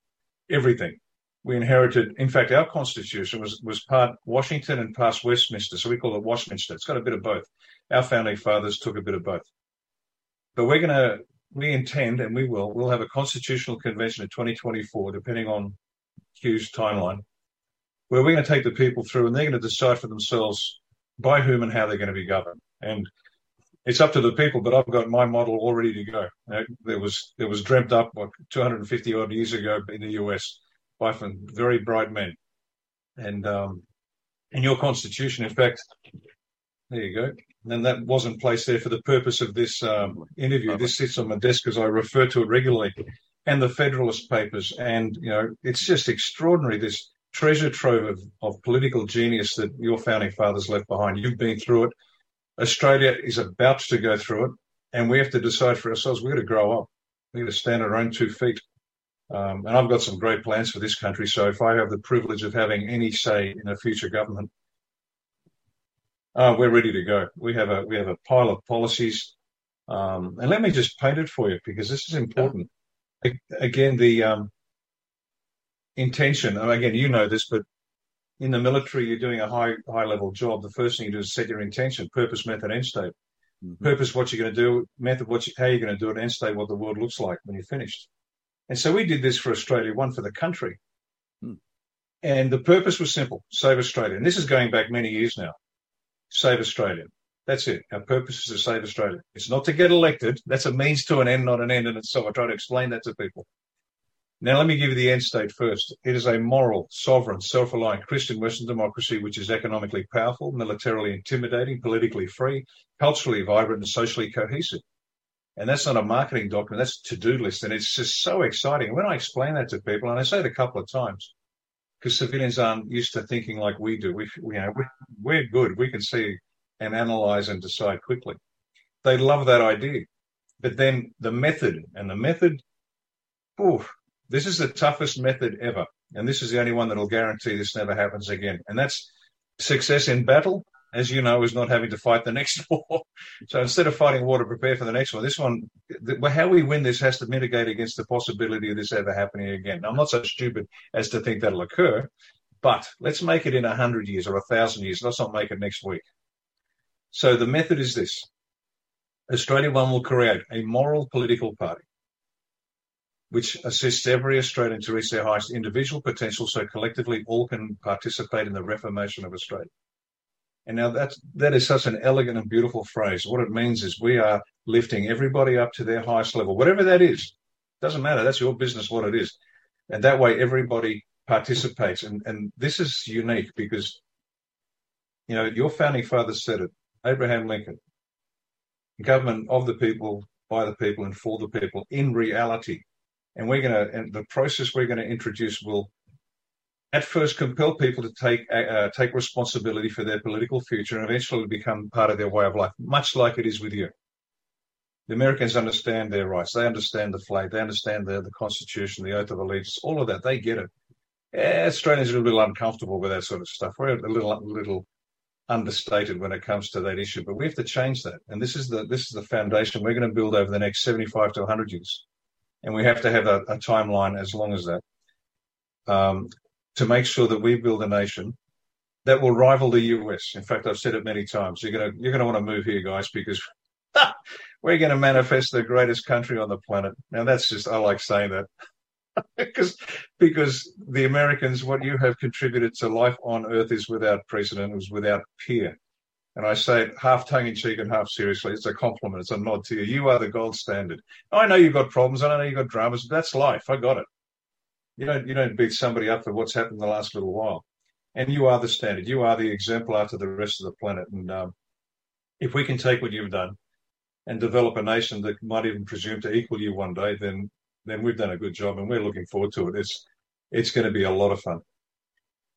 everything. We inherited, in fact, our constitution was, was part Washington and part Westminster, so we call it Westminster. It's got a bit of both. Our founding fathers took a bit of both. But we're going to, we intend, and we will, we'll have a constitutional convention in twenty twenty-four, depending on Q's timeline, where we're going to take the people through and they're going to decide for themselves by whom and how they're going to be governed. And it's up to the people, but I've got my model all ready to go. There was there was dreamt up what, two hundred fifty odd years ago in the U S by some very bright men, and um, in your constitution, in fact, there you go. And that wasn't placed there for the purpose of this um, interview. This sits on my desk because I refer to it regularly, and the Federalist Papers, and you know, it's just extraordinary. This treasure trove of, of political genius that your founding fathers left behind. You've been through it. Australia is about to go through it, and we have to decide for ourselves. We've got to grow up. We've got to stand on our own two feet. Um, and I've got some great plans for this country. So if I have the privilege of having any say in a future government, uh, we're ready to go. We have a we have a pile of policies. Um, and let me just paint it for you, because this is important. Again, the um, intention, and again, you know this, but in the military, you're doing a high high level job. The first thing you do is set your intention, purpose, method, end state. Mm-hmm. Purpose, what you're going to do, method, what you, how you're going to do it, end state, what the world looks like when you're finished. And so we did this for Australia One, for the country. Hmm. And the purpose was simple, save Australia. And this is going back many years now. Save Australia. That's it. Our purpose is to save Australia. It's not to get elected. That's a means to an end, not an end in itself. I try to explain that to people. Now, let me give you the end state first. It is a moral, sovereign, self-reliant Christian Western democracy, which is economically powerful, militarily intimidating, politically free, culturally vibrant, and socially cohesive. And that's not a marketing document. That's a to-do list. And it's just so exciting. When I explain that to people, and I say it a couple of times, because civilians aren't used to thinking like we do. We, you know, we, we're good. We can see and analyze and decide quickly. They love that idea. But then the method, and the method, oof, this is the toughest method ever. And this is the only one that will guarantee this never happens again. And that's success in battle, as you know, is not having to fight the next war. So instead of fighting war to prepare for the next one, this one, the, how we win this has to mitigate against the possibility of this ever happening again. Now, I'm not so stupid as to think that'll occur, but let's make it in one hundred years or one thousand years. Let's not make it next week. So the method is this. Australia One will create a moral political party which assists every Australian to reach their highest individual potential so collectively all can participate in the reformation of Australia. And now that's, that is such an elegant and beautiful phrase. What it means is we are lifting everybody up to their highest level, whatever that is. Doesn't matter. That's your business, what it is. And that way everybody participates. And, and this is unique because, you know, your founding father said it, Abraham Lincoln, government of the people, by the people, and for the people in reality. And we're going to, and the process we're going to introduce will at first compel people to take uh, take responsibility for their political future and eventually become part of their way of life, much like it is with you. The Americans understand their rights. They understand the flag. They understand the, the Constitution, the Oath of Allegiance, all of that. They get it. Yeah, Australians are a little uncomfortable with that sort of stuff. We're a little little understated when it comes to that issue, but we have to change that. And this is the this is the foundation we're going to build over the next seventy-five to one hundred years. And we have to have a, a timeline as long as that. Um, to make sure that we build a nation that will rival the U S. In fact, I've said it many times. You're going to you're going to want to move here, guys, because ha, we're going to manifest the greatest country on the planet. Now, that's just, I like saying that, because because the Americans, what you have contributed to life on Earth is without precedent. It was without peer. And I say it half tongue-in-cheek and half seriously. It's a compliment. It's a nod to you. You are the gold standard. I know you've got problems. I know you've got dramas. But that's life. I got it. You don't you don't beat somebody up for what's happened the last little while. And you are the standard. You are the exemplar to the rest of the planet. And um, if we can take what you've done and develop a nation that might even presume to equal you one day, then then we've done a good job, and we're looking forward to it. It's it's going to be a lot of fun.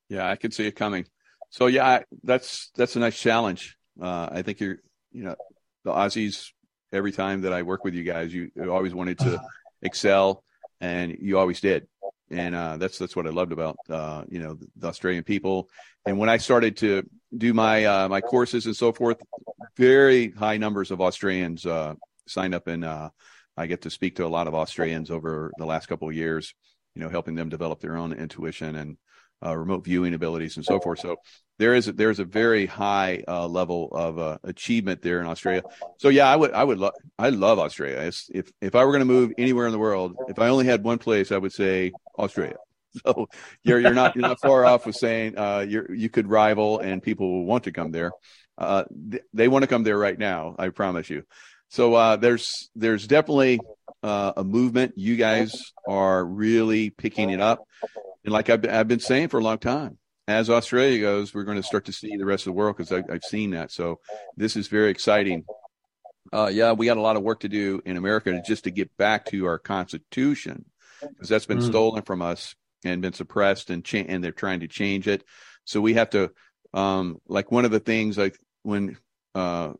Yeah, I can see it coming. So yeah, I, that's that's a nice challenge. Uh, I think you're, you know, the Aussies. Every time that I work with you guys, you always wanted to excel, and you always did. And uh, that's that's what I loved about uh, you know the, the Australian people. And when I started to do my uh, my courses and so forth, very high numbers of Australians uh, signed up, and uh, I get to speak to a lot of Australians over the last couple of years. You know, helping them develop their own intuition and uh, remote viewing abilities and so forth. So there is a, there is a very high uh, level of uh, achievement there in Australia. So yeah, I would I would love I love Australia. It's, if if I were going to move anywhere in the world, if I only had one place, I would say Australia. So you're you're not you're not far off with saying uh, you you could rival, and people will want to come there. Uh, th- they want to come there right now. I promise you. So uh, there's there's definitely uh, a movement. You guys are really picking it up. And like I've, I've been saying for a long time, as Australia goes, we're going to start to see the rest of the world, because I've seen that. So this is very exciting. Uh, yeah, we got a lot of work to do in America just to get back to our Constitution, because that's been mm. stolen from us and been suppressed, and cha- and they're trying to change it. So we have to, um, like one of the things, like when uh,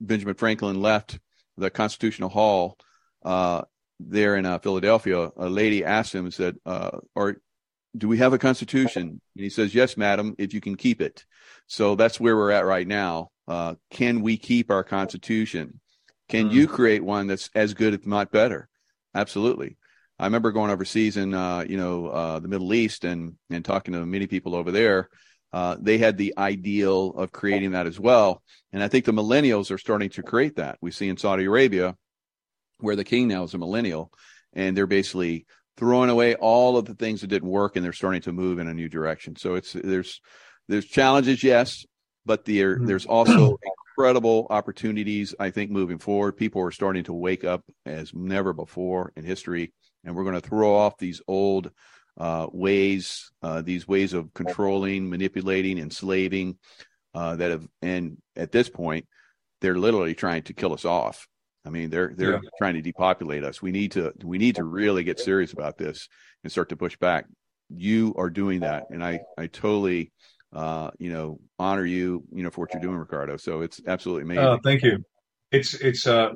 Benjamin Franklin left the Constitutional Hall uh, there in uh, Philadelphia, a lady asked him and said, uh, or do we have a constitution? And he says, yes, madam, if you can keep it. So that's where we're at right now. Uh, can we keep our constitution? Can mm. you create one that's as good, if not better? Absolutely. I remember going overseas in, uh, you know, uh, the Middle East and, and talking to many people over there. Uh, they had the ideal of creating that as well. And I think the millennials are starting to create that. We see in Saudi Arabia, where the king now is a millennial, and they're basically throwing away all of the things that didn't work, and they're starting to move in a new direction. So it's there's there's challenges, yes, but there there's also incredible opportunities, I think, moving forward. People are starting to wake up as never before in history, and we're going to throw off these old uh, ways, uh, these ways of controlling, manipulating, enslaving uh, that have. And at this point, they're literally trying to kill us off. I mean, they're they're yeah. trying to depopulate us. We need to we need to really get serious about this and start to push back. You are doing that, and I I totally uh, you know honor you you know for what you're doing, Ricardo. So it's absolutely amazing. Oh, thank you. It's it's uh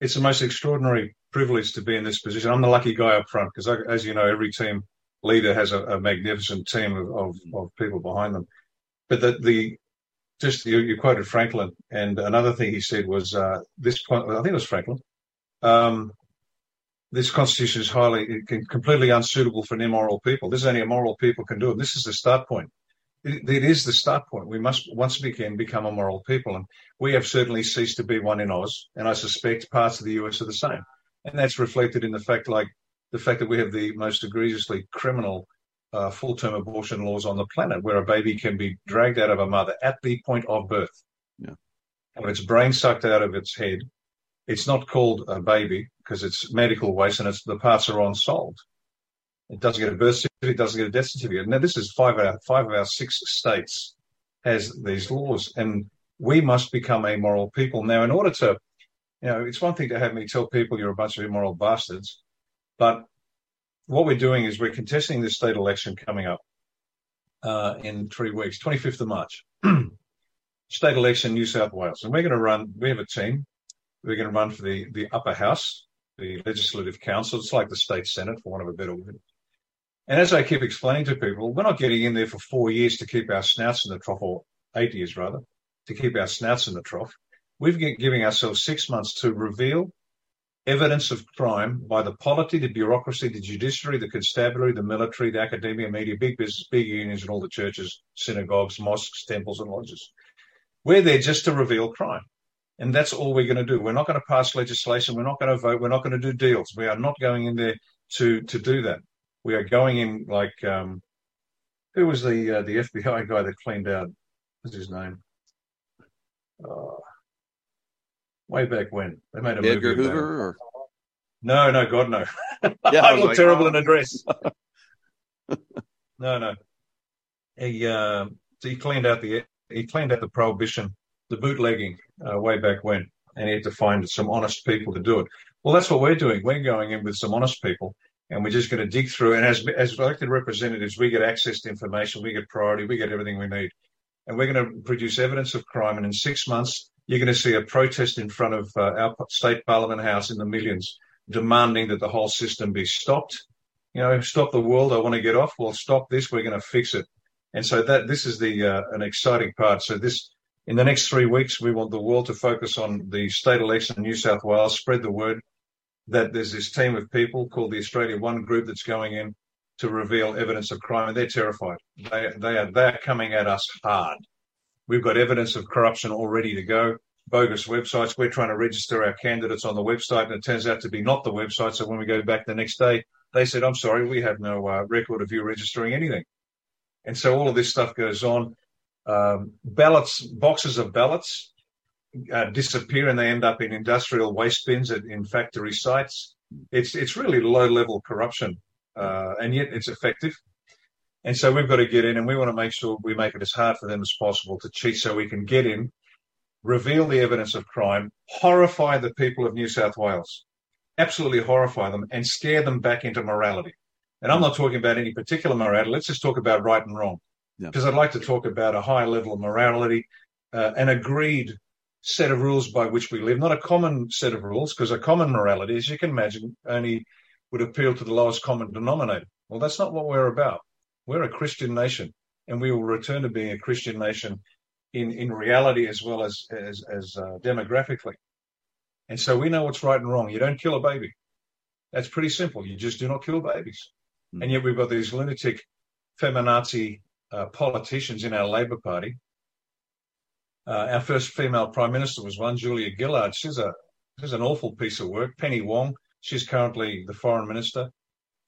it's the most extraordinary privilege to be in this position. I'm the lucky guy up front, because as you know, every team leader has a, a magnificent team of, of of people behind them. But the the Just you, you quoted Franklin, and another thing he said was uh, this. I think it was Franklin. Um, this constitution is highly, it can, completely unsuitable for an immoral people. This is only immoral people can do it. This is the start point. It, it is the start point. We must once again become immoral people, and we have certainly ceased to be one in Oz. And I suspect parts of the U S are the same, and that's reflected in the fact, like the fact that we have the most egregiously criminal Uh, full-term abortion laws on the planet, where a baby can be dragged out of a mother at the point of birth, yeah. and its brain sucked out of its head. It's not called a baby because it's medical waste, and it's, the parts are unsold. It doesn't get a birth certificate, it doesn't get a death certificate. Now, this is five out five of our six states has these laws, and we must become amoral people. Now, in order to, you know, it's one thing to have me tell people you're a bunch of immoral bastards, but what we're doing is we're contesting this state election coming up uh, in three weeks, twenty-fifth of March, state election, New South Wales. And we're going to run, we have a team, we're going to run for the, the upper house, the Legislative Council. It's like the state Senate, for want of a better word. And as I keep explaining to people, we're not getting in there for four years to keep our snouts in the trough, or eight years rather, to keep our snouts in the trough. We've been giving ourselves six months to reveal evidence of crime by the polity, the bureaucracy, the judiciary, the constabulary, the military, the academia, media, big business, big unions, and all the churches, synagogues, mosques, temples, and lodges. We're there just to reveal crime. And that's all we're going to do. We're not going to pass legislation. We're not going to vote. We're not going to do deals. We are not going in there to, to do that. We are going in like, um, who was the uh, the F B I guy that cleaned out, what's his name? Uh, Way back when they made a Edgar movie. Edgar Hoover? Or... No, no, God, no. Yeah, I, I look like, terrible oh. in a dress. no, no. he uh, he cleaned out the he cleaned out the prohibition, the bootlegging uh, way back when, and he had to find some honest people to do it. Well, that's what we're doing. We're going in with some honest people, and we're just going to dig through. And as as elected representatives, we get access to information, we get priority, we get everything we need, and we're going to produce evidence of crime. And in six months, you're going to see a protest in front of uh, our state parliament house in the millions, demanding that the whole system be stopped. You know, stop the world. I want to get off. Well, stop this. We're going to fix it. And so that this is the uh, an exciting part. So this in the next three weeks, we want the world to focus on the state election in New South Wales. Spread the word that there's this team of people called the Australia One group that's going in to reveal evidence of crime. And they're terrified. They they are they are coming at us hard. We've got evidence of corruption all ready to go, bogus websites. We're trying to register our candidates on the website, and it turns out to be not the website. So when we go back the next day, they said, I'm sorry, we have no uh, record of you registering anything. And so all of this stuff goes on. Um, ballots, boxes of ballots uh, disappear, and they end up in industrial waste bins at, in factory sites. It's, it's really low-level corruption, uh, and yet it's effective. And so we've got to get in, and we want to make sure we make it as hard for them as possible to cheat so we can get in, reveal the evidence of crime, horrify the people of New South Wales, absolutely horrify them, and scare them back into morality. And I'm not talking about any particular morality. Let's just talk about right and wrong, because yeah. I'd like to talk about a higher level of morality, uh, an agreed set of rules by which we live, not a common set of rules, because a common morality, as you can imagine, only would appeal to the lowest common denominator. Well, that's not what we're about. We're a Christian nation, and we will return to being a Christian nation in, in reality as well as as, as uh, demographically. And so we know what's right and wrong. You don't kill a baby. That's pretty simple. You just do not kill babies. Mm. And yet we've got these lunatic feminazi uh, politicians in our Labor Party. Uh, our first female prime minister was one, Julia Gillard. She's, a, she's an awful piece of work. Penny Wong, she's currently the foreign minister.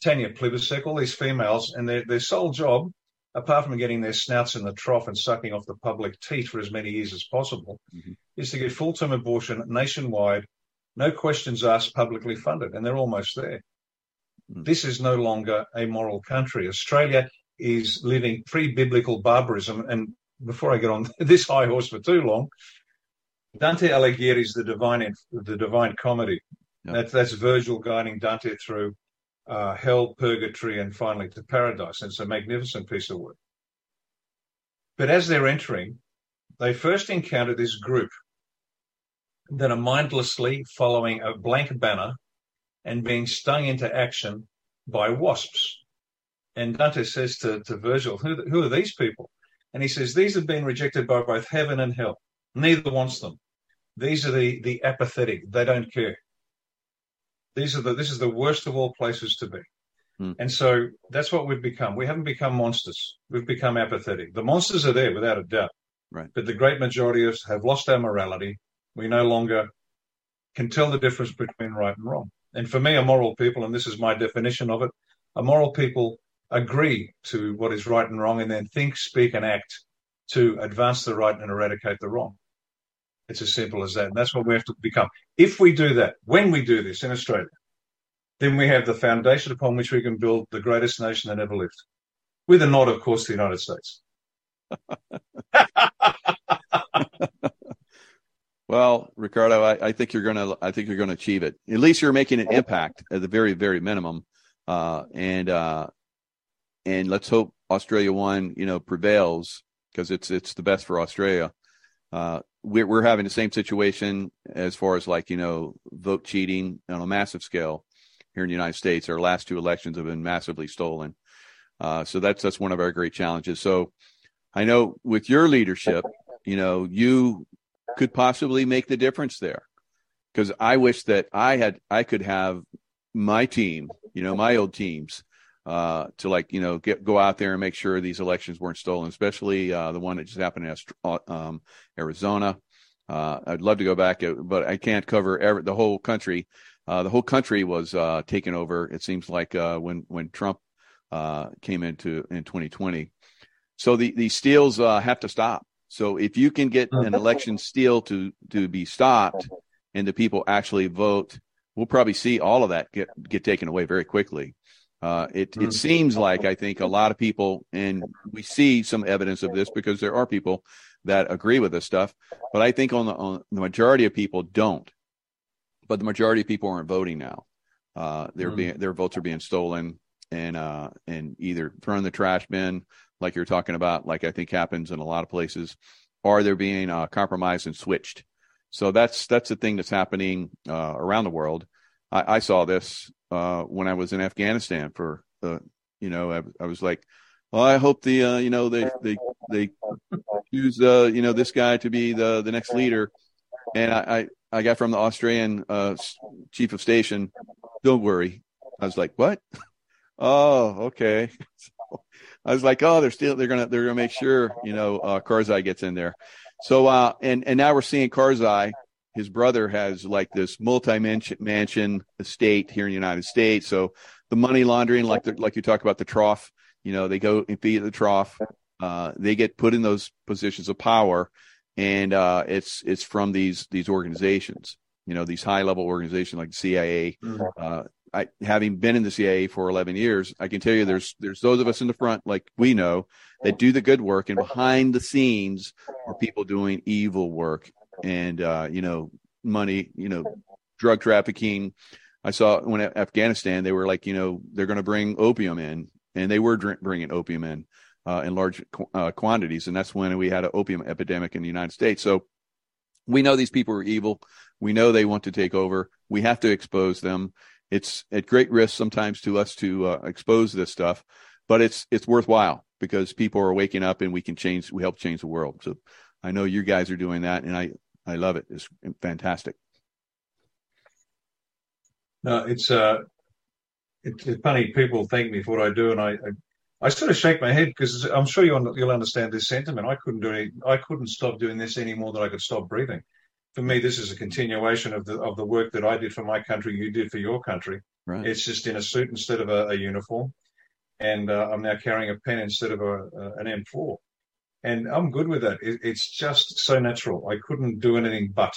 Tanya Plibersek, all these females, and their, their sole job, apart from getting their snouts in the trough and sucking off the public teat for as many years as possible, mm-hmm. is to get full-term abortion nationwide, no questions asked, publicly funded, and they're almost there. Mm-hmm. This is no longer a moral country. Australia is living pre-biblical barbarism, and before I get on this high horse for too long, Dante Alighieri's The Divine the Divine Comedy. Yep. That, that's Virgil guiding Dante through Uh, hell, purgatory, and finally to paradise. And it's a magnificent piece of work. But as they're entering, they first encounter this group that are mindlessly following a blank banner and being stung into action by wasps. And Dante says to, to Virgil, who, who are these people? And he says, these have been rejected by both heaven and hell. Neither wants them. These are the, the apathetic. They don't care. These are the, this is the worst of all places to be. Mm. And so that's what we've become. We haven't become monsters. We've become apathetic. The monsters are there without a doubt. Right. But the great majority of us have lost our morality. We no longer can tell the difference between right and wrong. And for me, a moral people, and this is my definition of it, a moral people agree to what is right and wrong and then think, speak, and act to advance the right and eradicate the wrong. It's as simple as that. And that's what we have to become. If we do that, when we do this in Australia, then we have the foundation upon which we can build the greatest nation that ever lived. With a nod, of course, the United States. Well, Ricardo, I, I think you're gonna I think you're gonna achieve it. At least you're making an impact at the very, very minimum. Uh, and uh, and let's hope Australia One, you know, prevails, because it's it's the best for Australia. Uh, we're, we're having the same situation as far as, like, you know, vote cheating on a massive scale here in the United States. Our last two elections have been massively stolen. Uh, so that's, that's one of our great challenges. So I know with your leadership, you know, you could possibly make the difference there, because I wish that I had, I could have my team, you know, my old teams, uh, to, like, you know, get, go out there and make sure these elections weren't stolen, especially uh, the one that just happened in um, Arizona. Uh, I'd love to go back, but I can't cover every, the whole country. Uh, the whole country was uh, taken over, it seems like, uh, when, when Trump uh, came into in twenty twenty. So the, the steals uh, have to stop. So if you can get an election steal to, to be stopped and the people actually vote, we'll probably see all of that get, get taken away very quickly. Uh, it, it seems like, I think, a lot of people, and we see some evidence of this because there are people that agree with this stuff, but I think on the, on the majority of people don't. But the majority of people aren't voting now. Uh, they're mm. being, their votes are being stolen and uh, and either thrown in the trash bin, like you're talking about, like I think happens in a lot of places, or they're being uh, compromised and switched. So that's that's the thing that's happening uh, around the world. I, I saw this uh, when I was in Afghanistan for the, you know, I, I was like, well, I hope the, uh, you know, they they they choose, uh, you know, this guy to be the, the next leader. And I, I, I got from the Australian uh, chief of station, don't worry. I was like, what? Oh, okay. So I was like, oh, they're still, they're going to, they're going to make sure, you know, uh, Karzai gets in there. So, uh, and, and now we're seeing Karzai, his brother has like this multi-mansion estate here in the United States. So the money laundering, like, the, like you talk about the trough, you know, they go and feed the trough. Uh, they get put in those positions of power. And uh, it's it's from these these organizations, you know, these high level organizations like the C I A. Mm-hmm. Uh, I, having been in the C I A for eleven years, I can tell you there's there's those of us in the front, like we know, that do the good work, and behind the scenes are people doing evil work and, uh, you know, money, you know, drug trafficking. I saw when in Afghanistan, they were like, you know, they're going to bring opium in, and they were drink, bringing opium in. Uh, in large uh, quantities. And that's when we had an opium epidemic in the United States. So we know these people are evil. We know they want to take over. We have to expose them. It's at great risk sometimes to us to uh, expose this stuff, but it's it's worthwhile because people are waking up and we can change. We help change the world. So I know you guys are doing that, and I, I love it. It's fantastic. No, it's, uh, it's funny. People thank me for what I do, and I, I I sort of shake my head because I'm sure you'll, you'll understand this sentiment. I couldn't do any, I couldn't stop doing this any more than I could stop breathing. For me, this is a continuation of the of the work that I did for my country, you did for your country. Right. It's just in a suit instead of a, a uniform, and uh, I'm now carrying a pen instead of a, a an M four, and I'm good with that. It, it's just so natural. I couldn't do anything but,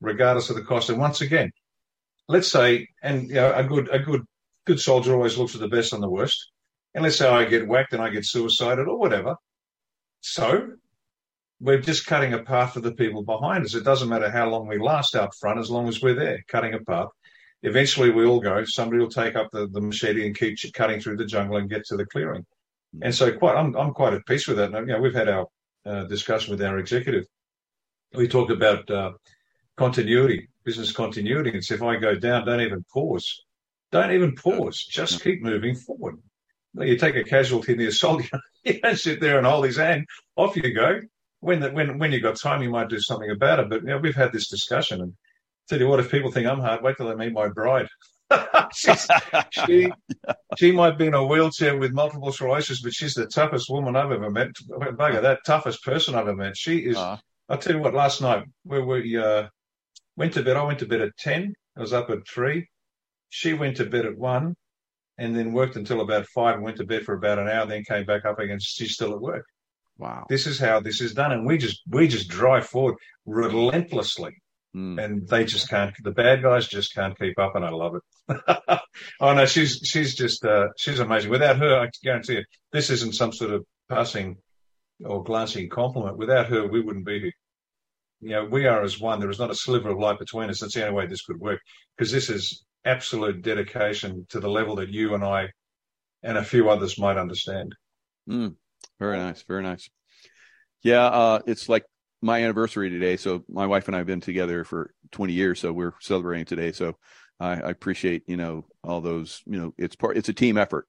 regardless of the cost. And once again, let's say, and you know, a good a good good soldier always looks at the best and the worst. And let's say I get whacked and I get suicided or whatever. So we're just cutting a path for the people behind us. It doesn't matter how long we last out front, as long as we're there, cutting a path. Eventually we all go. Somebody will take up the, the machete and keep cutting through the jungle and get to the clearing. Mm-hmm. And so quite, I'm, I'm quite at peace with that. And, you know, we've had our uh, discussion with our executive. We talked about uh, continuity, business continuity. It's if I go down, don't even pause. Don't even pause. Just keep moving forward. You take a casualty in the assault, you don't sit there and hold his hand. Off you go. When the, when when you got time, you might do something about it. But you know, we've had this discussion. And I tell you what, if people think I'm hard, wait till they meet my bride. she she might be in a wheelchair with multiple sclerosis, but she's the toughest woman I've ever met. Bugger, that toughest person I've ever met. She is. Uh-huh. I'll tell you what, last night we, we uh, went to bed. I went to bed at ten. I was up at three. She went to bed at one. And then worked until about five and went to bed for about an hour, then came back up again. She's still at work. Wow. This is how this is done. And we just we just drive forward relentlessly. Mm. And they just can't, the bad guys just can't keep up. And I love it. Oh, no, she's she's just, uh, she's amazing. Without her, I guarantee you, this isn't some sort of passing or glancing compliment. Without her, we wouldn't be here. You know, we are as one. There is not a sliver of light between us. That's the only way this could work, because this is absolute dedication to the level that you and I and a few others might understand. Mm, very nice. Very nice. Yeah. Uh, it's like my anniversary today. So my wife and I have been together for twenty years. So we're celebrating today. So I, I appreciate, you know, all those, you know, it's part, it's a team effort.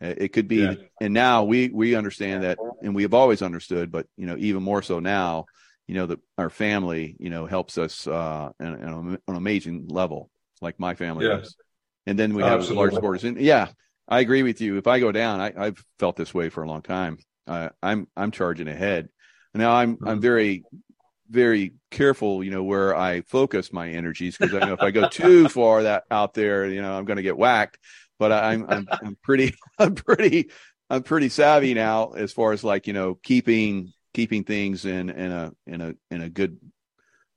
It could be. Yeah. And now we, we understand that, and we have always understood, but, you know, even more so now, you know, that our family, you know, helps us uh, on, on an amazing level. Like my family yeah. does. And then we have large supporters. And yeah, I agree with you. If I go down, I, I've felt this way for a long time. Uh, I'm I'm charging ahead. Now I'm mm-hmm. I'm very, very careful, you know, where I focus my energies, because I know if I go too far that out there, you know, I'm going to get whacked. But I, I'm I'm I'm pretty I'm pretty I'm pretty savvy now as far as like, you know, keeping keeping things in in a in a in a good.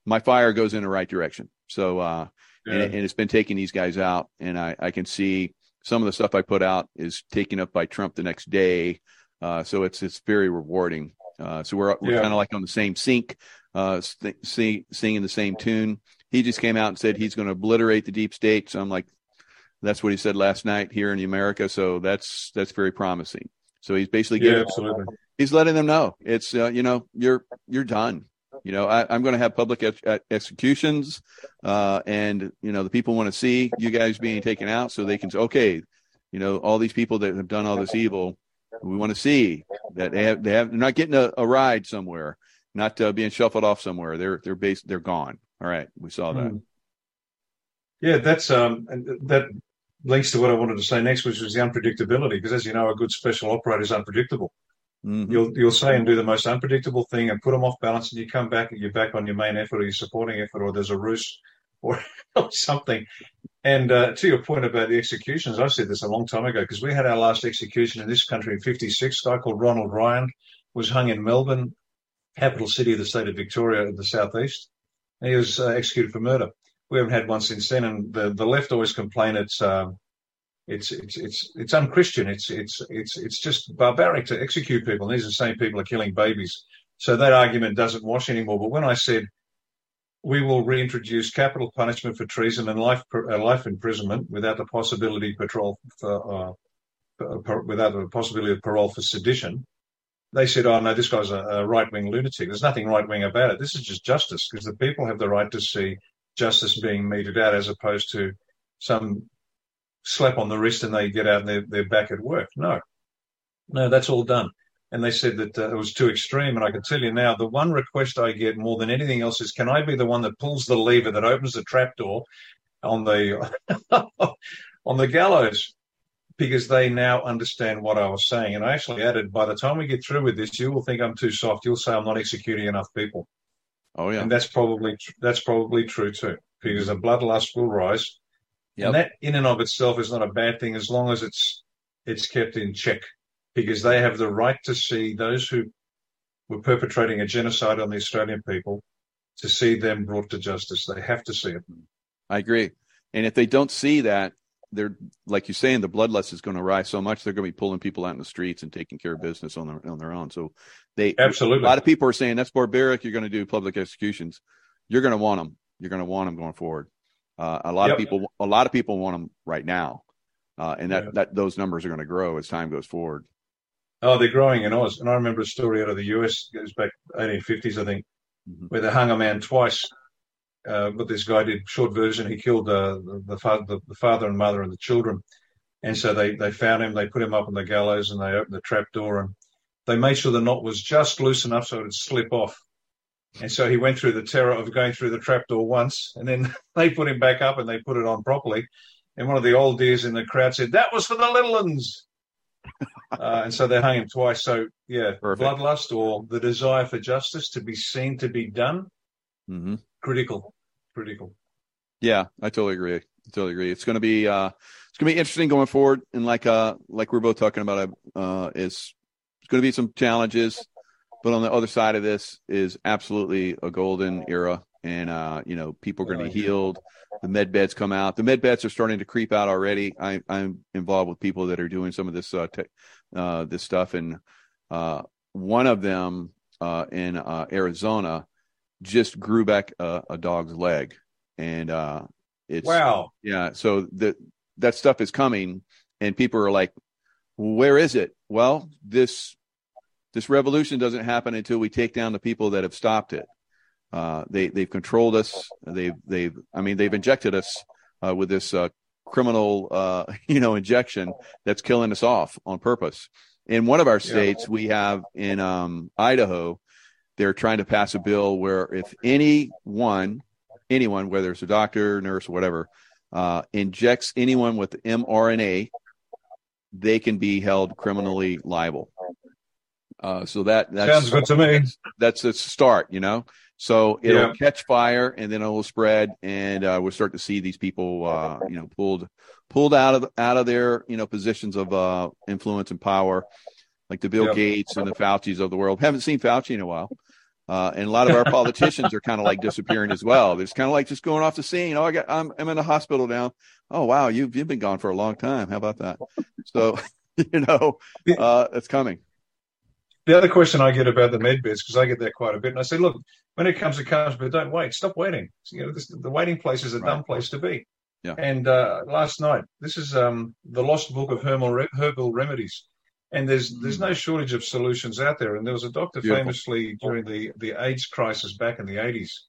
My fire goes in the right direction. So. uh Yeah. And, and it's been taking these guys out, and I, I can see some of the stuff I put out is taken up by Trump the next day. Uh, so it's it's very rewarding. Uh, so we're, we're yeah. kind of like on the same sync, uh, st- sing, singing the same tune. He just came out and said he's going to obliterate the deep state. So I'm like, that's what he said last night here in America. So that's that's very promising. So he's basically giving, yeah, absolutely. He's letting them know it's uh, you know you're you're done. You know I, I'm going to have public ex- executions, uh, and you know the people want to see you guys being taken out, so they can say, okay, you know all these people that have done all this evil. We want to see that they have, they have, they're not getting a, a ride somewhere, not uh, being shuffled off somewhere. They're, they're based, they're gone. All right. We saw that. Yeah. That's, um, and that links to what I wanted to say next, which was the unpredictability. Because as you know, a good special operator is unpredictable. Mm-hmm. You'll, you'll say and do the most unpredictable thing and put them off balance. And you come back and you're back on your main effort or your supporting effort, or there's a ruse or something. And uh, to your point about the executions, I said this a long time ago, because we had our last execution in this country in fifty-six. A guy called Ronald Ryan was hung in Melbourne, capital city of the state of Victoria in the southeast, and he was uh, executed for murder. We haven't had one since then, and the, the left always complain it's um, it's it's it's it's unchristian. It's it's it's it's just barbaric to execute people. And these are the same people are killing babies, so that argument doesn't wash anymore. But when I said we will reintroduce capital punishment for treason and life uh, life imprisonment without the possibility patrol for, uh, per, without the possibility of parole for sedition, they said, "Oh no, this guy's a, a right-wing lunatic. There's nothing right-wing about it. This is just justice, because the people have the right to see justice being meted out, as opposed to some slap on the wrist and they get out and they're, they're back at work." No, no, that's all done. And they said that uh, it was too extreme. And I can tell you now, the one request I get more than anything else is, can I be the one that pulls the lever that opens the trapdoor on the on the gallows? Because they now understand what I was saying. And I actually added, by the time we get through with this, you will think I'm too soft. You'll say I'm not executing enough people. Oh, yeah. And that's probably that's probably true, too, because the bloodlust will rise. Yep. And that in and of itself is not a bad thing, as long as it's it's kept in check. Because they have the right to see those who were perpetrating a genocide on the Australian people, to see them brought to justice. They have to see it. I agree. And if they don't see that, they're, like you're saying, the bloodlust is going to rise so much, they're going to be pulling people out in the streets and taking care of business on their on their own. So they absolutely. A lot of people are saying that's barbaric. You're going to do public executions. You're going to want them. You're going to want them going forward. Uh, a lot yep. of people. A lot of people want them right now, uh, and that, yeah. that those numbers are going to grow as time goes forward. Oh, they're growing in Oz. And I remember a story out of the U S, it goes back eighteen fifties, I think, mm-hmm. where they hung a man twice. Uh, but this guy did short version. He killed uh, the, the, fa- the, the father and mother and the children. And so they, they found him, they put him up on the gallows, and they opened the trap door. And they made sure the knot was just loose enough so it would slip off. And so he went through the terror of going through the trap door once. And then they put him back up and they put it on properly. And one of the old dears in the crowd said, "That was for the little ones." Uh, and so they hung him twice. So, yeah, perfect. Bloodlust or the desire for justice to be seen to be done, mm-hmm. critical, critical. Yeah, I totally agree. I totally agree. It's going to be uh, it's going to be interesting going forward. And like uh, like we're both talking about, uh, is it's going to be some challenges, but on the other side of this is absolutely a golden era. And uh, you know, people are going to be healed. The med beds come out. The med beds are starting to creep out already. I, I'm involved with people that are doing some of this uh, te- uh, this stuff, and uh, one of them uh, in uh, Arizona just grew back a, a dog's leg, and uh, it's wow, yeah. So that that stuff is coming, and people are like, "Where is it?" Well, this this revolution doesn't happen until we take down the people that have stopped it. Uh, they they've controlled us. They've they've I mean they've injected us uh, with this uh, criminal uh, you know injection that's killing us off on purpose. In one of our states, yeah. we have in um, Idaho, they're trying to pass a bill where if anyone anyone whether it's a doctor, nurse, whatever, uh, injects anyone with mRNA, they can be held criminally liable. Uh, so that that's, sounds good to me. That's, that's a start, you know. So it'll yeah. catch fire, and then it will spread, and uh, we'll start to see these people, uh, you know, pulled, pulled out of out of their, you know, positions of uh, influence and power, like the Bill yeah. Gates and the Fauci's of the world. Haven't seen Fauci in a while, uh, and a lot of our politicians are kind of like disappearing as well. It's kind of like just going off the scene. Oh, I got, I'm, I'm in the hospital now. oh, wow, you've, you've been gone for a long time. How about that? So, you know, uh, it's coming. The other question I get about the med beds, because I get that quite a bit, and I say, look, when it comes, it comes, but don't wait. Stop waiting. You know, this, the waiting place is a right. dumb place to be. Yeah. And uh, last night, this is um, the lost book of herbal, herbal remedies, and there's mm. there's no shortage of solutions out there. And there was a doctor Beautiful. famously during the, the AIDS crisis back in the eighties,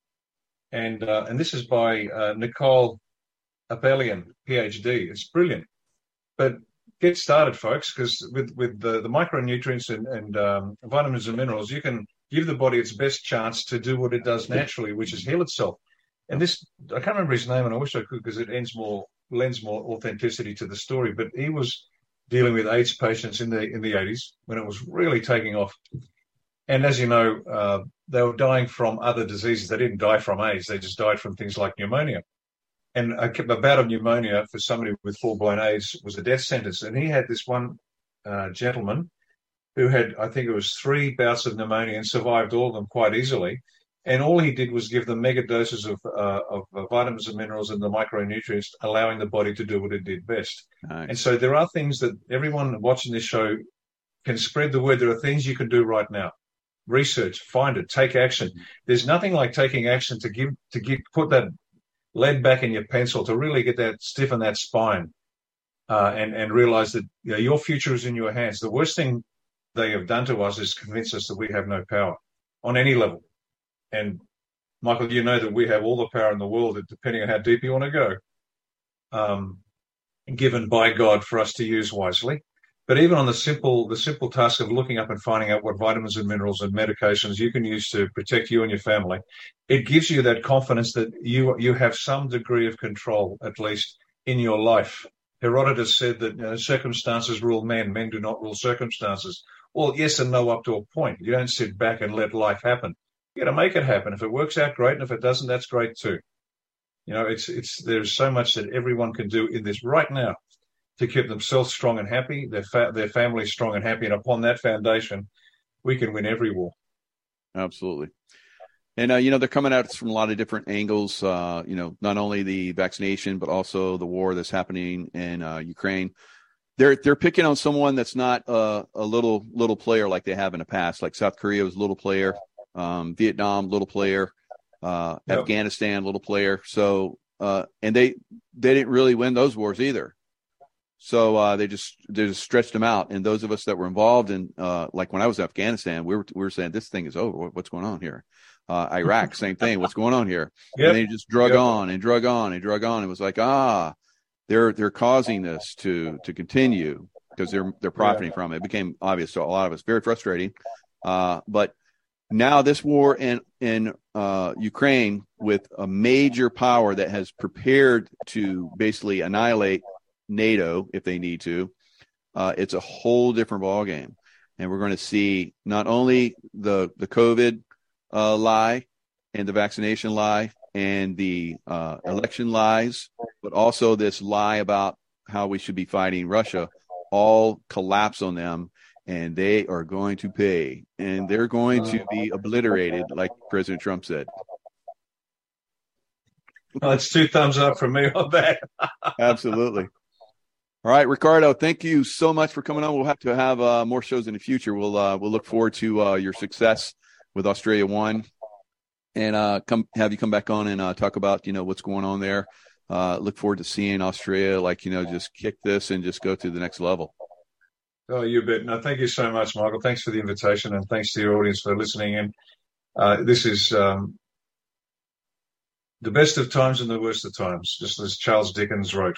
and uh, and this is by uh, Nicole Abelian, P H D. It's brilliant, but get started, folks, because with, with the, the micronutrients and, and um, vitamins and minerals, you can give the body its best chance to do what it does naturally, which is heal itself. And this, I can't remember his name, and I wish I could, because it ends more lends more authenticity to the story. But he was dealing with AIDS patients in the in the eighties when it was really taking off. And as you know, uh, they were dying from other diseases. They didn't die from AIDS. They just died from things like pneumonia. And a bout of pneumonia for somebody with full-blown AIDS was a death sentence. And he had this one uh, gentleman who had, I think it was three bouts of pneumonia and survived all of them quite easily. And all he did was give them mega doses of uh, of vitamins and minerals and the micronutrients, allowing the body to do what it did best. Nice. And so there are things that everyone watching this show can spread the word. There are things you can do right now. Research, find it, take action. There's nothing like taking action to give to give put that lead back in your pencil to really get that stiffen that spine, uh, and and realize that, you know, your future is in your hands. The worst thing they have done to us is convince us that we have no power on any level. And, Michael, you know that we have all the power in the world, depending on how deep you want to go, um, given by God for us to use wisely. But even on the simple the simple task of looking up and finding out what vitamins and minerals and medications you can use to protect you and your family, it gives you that confidence that you you have some degree of control, at least, in your life. Herodotus said that, you know, circumstances rule men, men do not rule circumstances. Well, yes and no up to a point. You don't sit back and let life happen. You got to make it happen. If it works out, great, and if it doesn't, that's great too. You know, it's it's there's so much that everyone can do in this right now to keep themselves strong and happy, their fa- their families strong and happy, and upon that foundation, we can win every war. Absolutely. And uh, you know, they're coming at us from a lot of different angles. Uh, you know, not only the vaccination, but also the war that's happening in uh, Ukraine. They're they're picking on someone that's not uh, a little little player like they have in the past. Like South Korea was a little player. Um, Vietnam, little player, uh, yep. Afghanistan, little player. So, uh, and they, they didn't really win those wars either. So, uh, they just, they just stretched them out. And those of us that were involved in, uh, like when I was in Afghanistan, we were, we were saying, this thing is over. What's going on here? Uh, Iraq, same thing. What's going on here? Yep. And they just drug yep. on and drug on and drug on. It was like, ah, they're, they're causing this to, to continue because they're, they're profiting yeah. from it. It became obvious to a lot of us, very frustrating. Uh, but, Now this war in in uh, Ukraine with a major power that has prepared to basically annihilate NATO if they need to, uh, it's a whole different ballgame. And we're going to see not only the, the COVID uh, lie and the vaccination lie and the uh, election lies, but also this lie about how we should be fighting Russia all collapse on them. And they are going to pay, and they're going to be obliterated, like President Trump said. Well, it's two thumbs up from me on that. Absolutely. All right, Ricardo, thank you so much for coming on. We'll have to have uh, more shows in the future. We'll uh, we'll look forward to uh, your success with Australia One, and uh, come have you come back on and uh, talk about, you know, what's going on there. Uh, look forward to seeing Australia, like, you know, just kick this and just go to the next level. Oh, you bet. No, thank you so much, Michael. Thanks for the invitation, and thanks to your audience for listening in. Uh, this is um, the best of times and the worst of times, just as Charles Dickens wrote.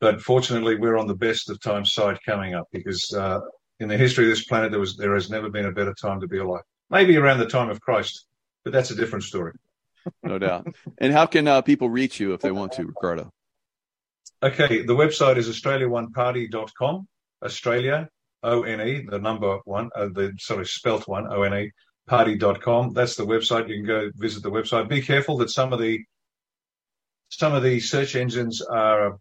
But fortunately, we're on the best of times side coming up, because uh, in the history of this planet, there was there has never been a better time to be alive. Maybe around the time of Christ, but that's a different story. No doubt. And how can uh, people reach you if they want to, Ricardo? Okay, the website is australia one party dot com, Australia O N E, the number one, uh, the sorry, spelt one, O N E, party dot com. That's the website. You can go visit the website. Be careful that some of the some of the search engines are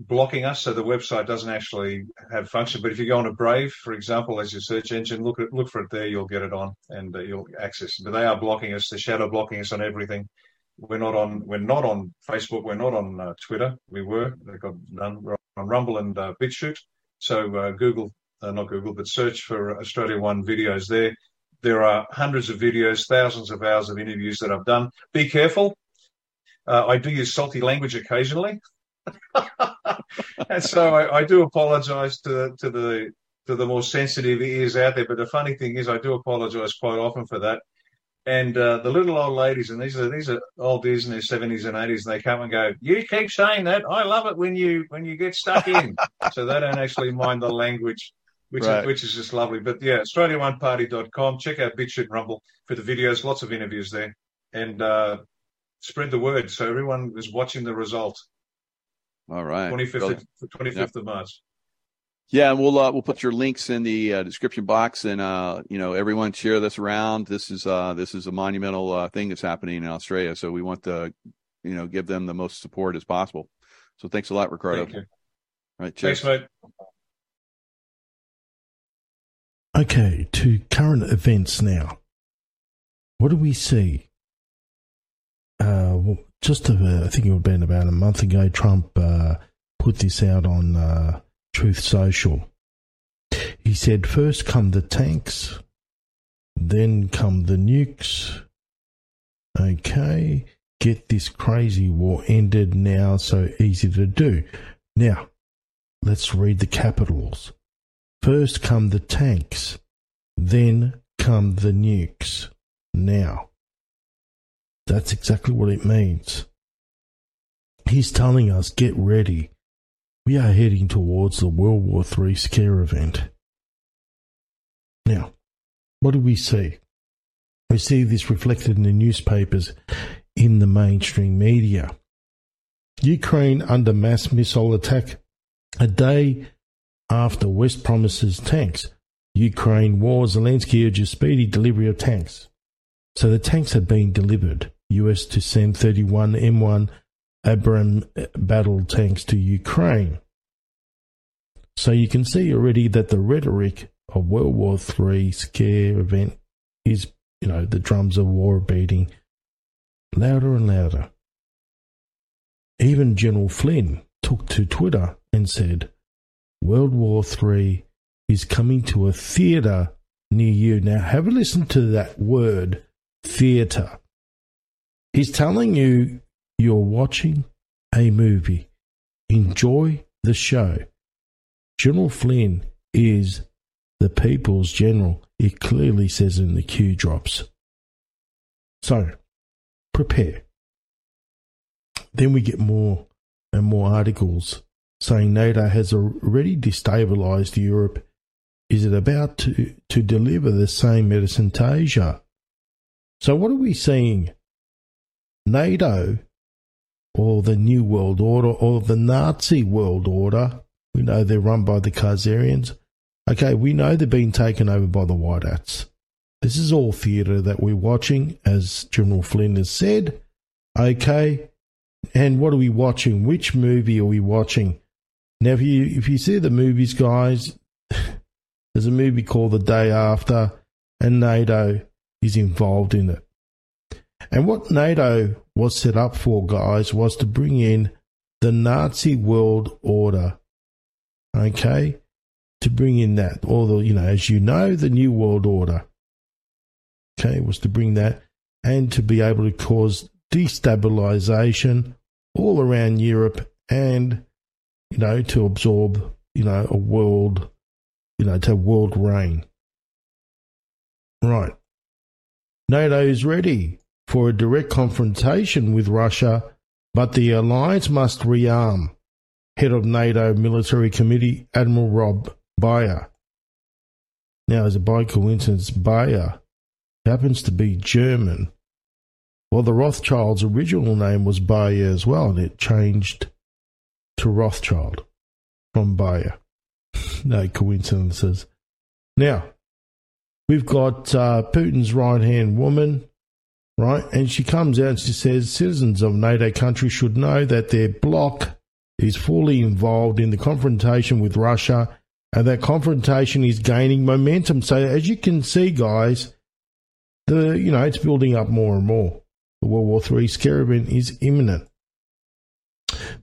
blocking us, so the website doesn't actually have function. But if you go on to Brave, for example, as your search engine, look at, look for it there. You'll get it on, and uh, you'll access it. But they are blocking us. They're shadow blocking us on everything. We're not on. We're not on Facebook. We're not on uh, Twitter. We were. They got none. We're on Rumble and uh, BitChute. So uh, Google, uh, not Google, but search for Australia One videos there. There are hundreds of videos, thousands of hours of interviews that I've done. Be careful. Uh, I do use salty language occasionally, and so I, I do apologise to to the to the more sensitive ears out there. But the funny thing is, I do apologise quite often for that. And uh, the little old ladies, and these are these are old dudes in their seventies and eighties, and they come and go, you keep saying that. I love it when you when you get stuck in. So they don't actually mind the language, which, right. is, which is just lovely. But, yeah, Australia One Party dot com. Check out BitChute Rumble for the videos. Lots of interviews there. And uh, spread the word so everyone is watching the result. All right. twenty-fifth, twenty-fifth yep. of March. Yeah, and we'll uh, we'll put your links in the uh, description box, and uh, you know, everyone share this around. This is uh, this is a monumental uh, thing that's happening in Australia, so we want to, you know, give them the most support as possible. So thanks a lot, Ricardo. Thank you. All right, cheers. Thanks, mate. Okay, to current events now. What do we see? Uh, well, just uh, I think it would have been about a month ago. Trump uh, put this out on. Uh, Truth Social. He said, first come the tanks, then come the nukes. Okay, get this crazy war ended now, so easy to do. Now, let's read the capitals. First come the tanks, then come the nukes. Now, that's exactly what it means. He's telling us, get ready. We are heading towards the World War Three scare event. Now, what do we see? We see this reflected in the newspapers, in the mainstream media. Ukraine under mass missile attack a day after West promises tanks. Ukraine war, Zelensky urges speedy delivery of tanks. So the tanks had been delivered. U S to send thirty-one M one Abrams battle tanks to Ukraine. So you can see already that the rhetoric of World War Three scare event is, you know, the drums of war beating louder and louder. Even General Flynn took to Twitter and said, World War Three is coming to a theatre near you. Now have a listen to that word, theatre. He's telling you, you're watching a movie. Enjoy the show. General Flynn is the people's general. It clearly says in the Q-drops. So, prepare. Then we get more and more articles saying NATO has already destabilized Europe. Is it about to, to deliver the same medicine to Asia? So what are we seeing? NATO, or the New World Order, or the Nazi World Order. We know they're run by the Khazarians. Okay, we know they're being taken over by the White Hats. This is all theatre that we're watching, as General Flynn has said. Okay, and what are we watching? Which movie are we watching? Now, if you, if you see the movies, guys, there's a movie called The Day After, and NATO is involved in it. And what NATO was set up for, guys, was to bring in the Nazi world order, okay, to bring in that, or the, you know, as you know, the New World Order, okay, was to bring that and to be able to cause destabilization all around Europe and, you know, to absorb, you know, a world, you know, to world reign. Right. NATO is ready for a direct confrontation with Russia, but the alliance must rearm. Head of NATO Military Committee, Admiral Rob Bayer. Now, as a by coincidence, Bayer happens to be German. Well, the Rothschild's original name was Bayer as well, and it changed to Rothschild from Bayer. No coincidences. Now, we've got uh, Putin's right-hand woman, right, and she comes out and she says citizens of NATO countries should know that their bloc is fully involved in the confrontation with Russia, and that confrontation is gaining momentum. So as you can see, guys, the you know it's building up more and more. The World War Three caravan is imminent.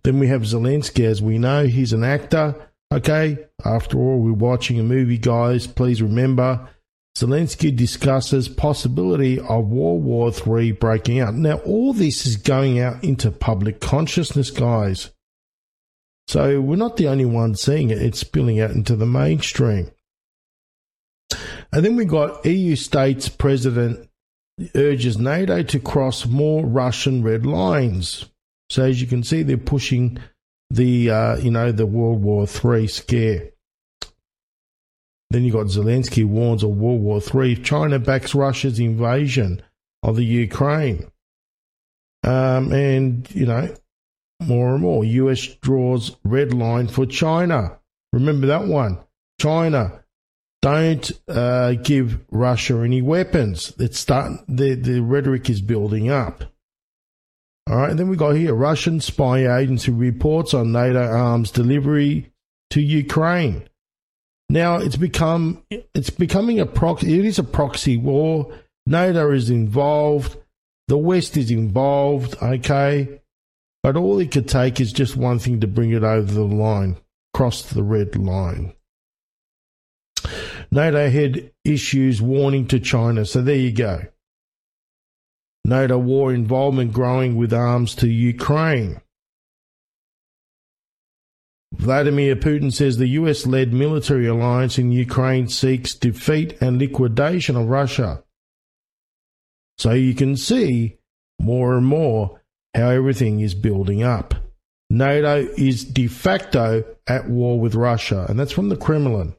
Then we have Zelensky. As we know, he's an actor. Okay, after all, we're watching a movie, guys. Please remember, Zelensky discusses possibility of World War Three breaking out. Now, all this is going out into public consciousness, guys. So we're not the only ones seeing it. It's spilling out into the mainstream. And then we got E U states president urges NATO to cross more Russian red lines. So as you can see, they're pushing the uh, you know the World War Three scare. Then you got Zelensky warns of World War Three if China backs Russia's invasion of the Ukraine. Um, and you know more and more, U S draws red line for China. Remember that one, China. Don't uh, give Russia any weapons. It's starting, the, the rhetoric is building up. All right, and then we got here, Russian spy agency reports on NATO arms delivery to Ukraine. Now, it's become it's becoming a proxy. It is a proxy war. NATO is involved. The West is involved, okay? But all it could take is just one thing to bring it over the line, cross the red line. NATO head issues warning to China. So there you go. NATO war involvement growing with arms to Ukraine. Vladimir Putin says the U S-led military alliance in Ukraine seeks defeat and liquidation of Russia. So you can see more and more how everything is building up. NATO is de facto at war with Russia, and that's from the Kremlin.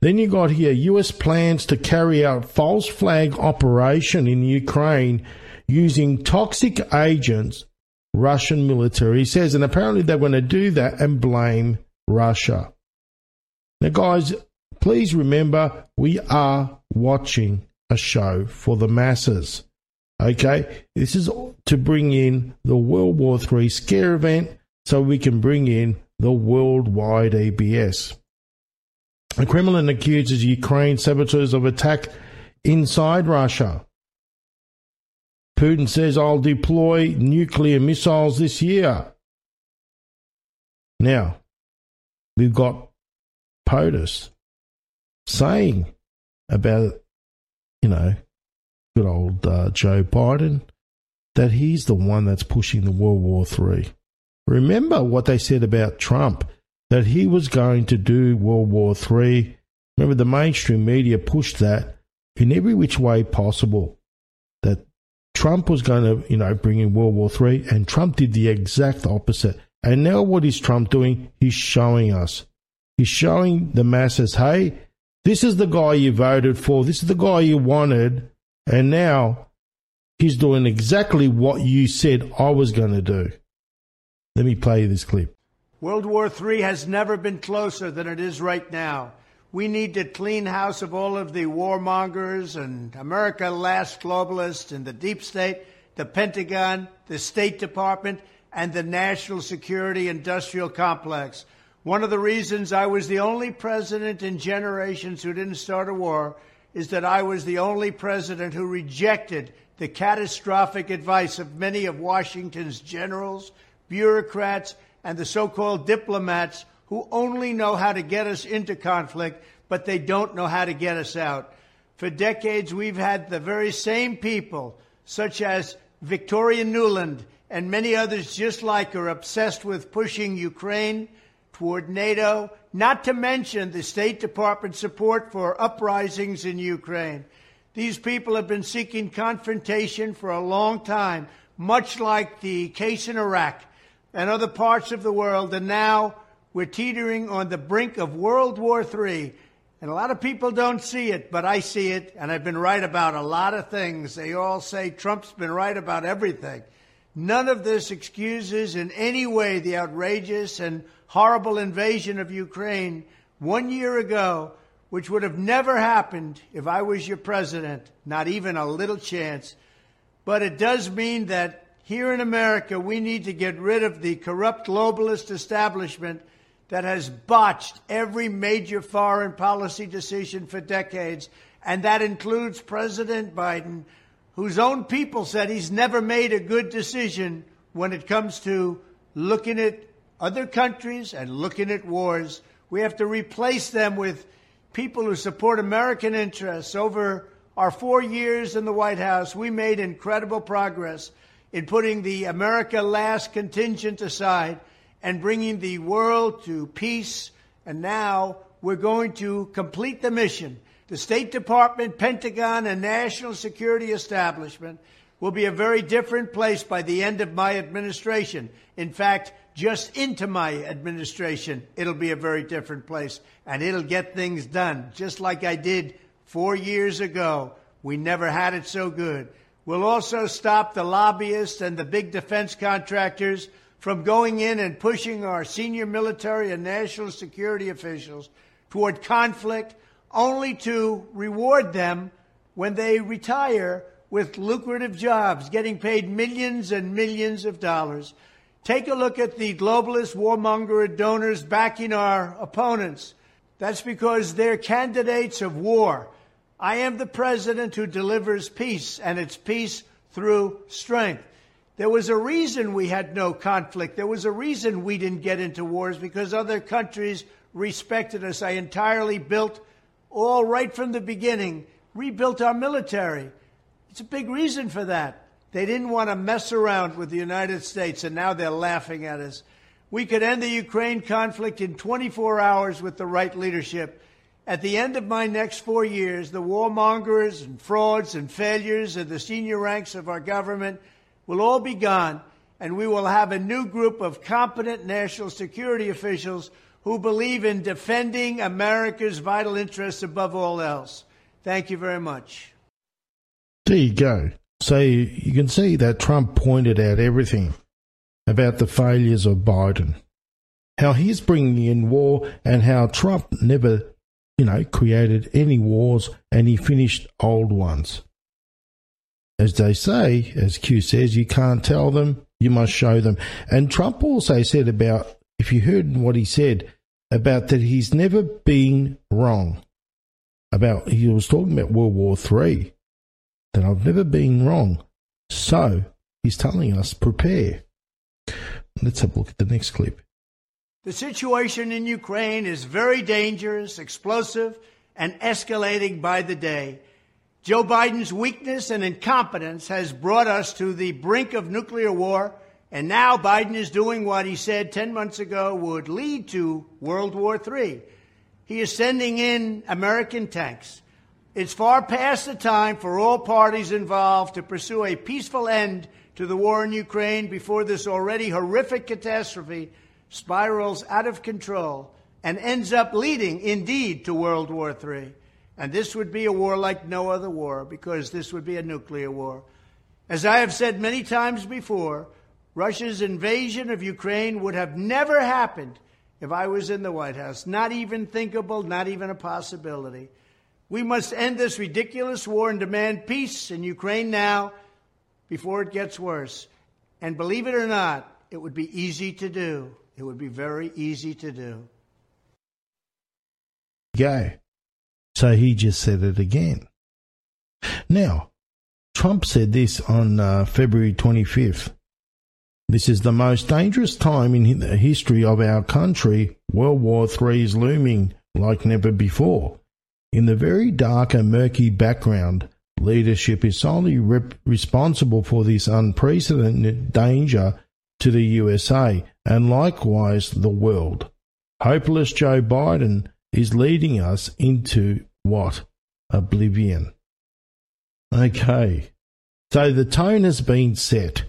Then you got here, U S plans to carry out false flag operation in Ukraine using toxic agents, Russian military says. And apparently they're going to do that and blame Russia. Now, guys, please remember, we are watching a show for the masses. Okay, this is to bring in the World War Three scare event so we can bring in the worldwide E B S. The Kremlin accuses Ukraine saboteurs of attack inside Russia. Putin says, I'll deploy nuclear missiles this year. Now, we've got POTUS saying about, you know, good old uh, Joe Biden, that he's the one that's pushing the World War Three. Remember what they said about Trump, that he was going to do World War Three. Remember, the mainstream media pushed that in every which way possible, that Trump was going to, you know, bring in World War Three, and Trump did the exact opposite. And now what is Trump doing? He's showing us. He's showing the masses, hey, this is the guy you voted for, this is the guy you wanted, and now he's doing exactly what you said I was going to do. Let me play this clip. World War Three has never been closer than it is right now. We need to clean house of all of the warmongers and America last globalists in the deep state, the Pentagon, the State Department, and the national security industrial complex. One of the reasons I was the only president in generations who didn't start a war is that I was the only president who rejected the catastrophic advice of many of Washington's generals, bureaucrats, and the so-called diplomats who only know how to get us into conflict, but they don't know how to get us out. For decades, we've had the very same people, such as Victoria Nuland and many others just like her, obsessed with pushing Ukraine toward NATO, not to mention the State Department support for uprisings in Ukraine. These people have been seeking confrontation for a long time, much like the case in Iraq and other parts of the world, and now we're teetering on the brink of World War Three. And a lot of people don't see it, but I see it, and I've been right about a lot of things. They all say Trump's been right about everything. None of this excuses in any way the outrageous and horrible invasion of Ukraine one year ago, which would have never happened if I was your president, not even a little chance. But it does mean that here in America, we need to get rid of the corrupt globalist establishment that has botched every major foreign policy decision for decades, and that includes President Biden, whose own people said he's never made a good decision when it comes to looking at other countries and looking at wars. We have to replace them with people who support American interests. Over our four years in the White House, we made incredible progress in putting the America Last contingent aside and bringing the world to peace. And now we're going to complete the mission. The State Department, Pentagon, and national security establishment will be a very different place by the end of my administration. In fact, just into my administration, it'll be a very different place, and it'll get things done, just like I did four years ago. We never had it so good. We'll also stop the lobbyists and the big defense contractors from going in and pushing our senior military and national security officials toward conflict, only to reward them when they retire with lucrative jobs, getting paid millions and millions of dollars. Take a look at the globalist warmonger donors backing our opponents. That's because they're candidates of war. I am the president who delivers peace, and it's peace through strength. There was a reason we had no conflict. There was a reason we didn't get into wars, because other countries respected us. I entirely built, all right from the beginning, rebuilt our military. It's a big reason for that. They didn't want to mess around with the United States, and now they're laughing at us. We could end the Ukraine conflict in twenty-four hours with the right leadership. At the end of my next four years, the warmongers and frauds and failures of the senior ranks of our government will all be gone, and we will have a new group of competent national security officials who believe in defending America's vital interests above all else. Thank you very much. There you go. So you can see that Trump pointed out everything about the failures of Biden, how he's bringing in war, and how Trump never, you know, created any wars, and he finished old ones. As they say, as Q says, you can't tell them, you must show them. And Trump also said about, if you heard what he said, about that he's never been wrong. About, he was talking about World War Three. That I've never been wrong. So, he's telling us, prepare. Let's have a look at the next clip. The situation in Ukraine is very dangerous, explosive, and escalating by the day. Joe Biden's weakness and incompetence has brought us to the brink of nuclear war, and now Biden is doing what he said ten months ago would lead to World War Three. He is sending in American tanks. It's far past the time for all parties involved to pursue a peaceful end to the war in Ukraine before this already horrific catastrophe spirals out of control and ends up leading, indeed, to World War Three. And this would be a war like no other war, because this would be a nuclear war. As I have said many times before, Russia's invasion of Ukraine would have never happened if I was in the White House. Not even thinkable, not even a possibility. We must end this ridiculous war and demand peace in Ukraine now before it gets worse. And believe it or not, it would be easy to do. It would be very easy to do. Yeah. So he just said it again. Now, Trump said this on uh, February twenty-fifth. This is the most dangerous time in the history of our country. World War Three is looming like never before. In the very dark and murky background, leadership is solely rep- responsible for this unprecedented danger to the U S A and likewise the world. Hopeless Joe Biden is leading us into what? Oblivion. Okay. So the tone has been set.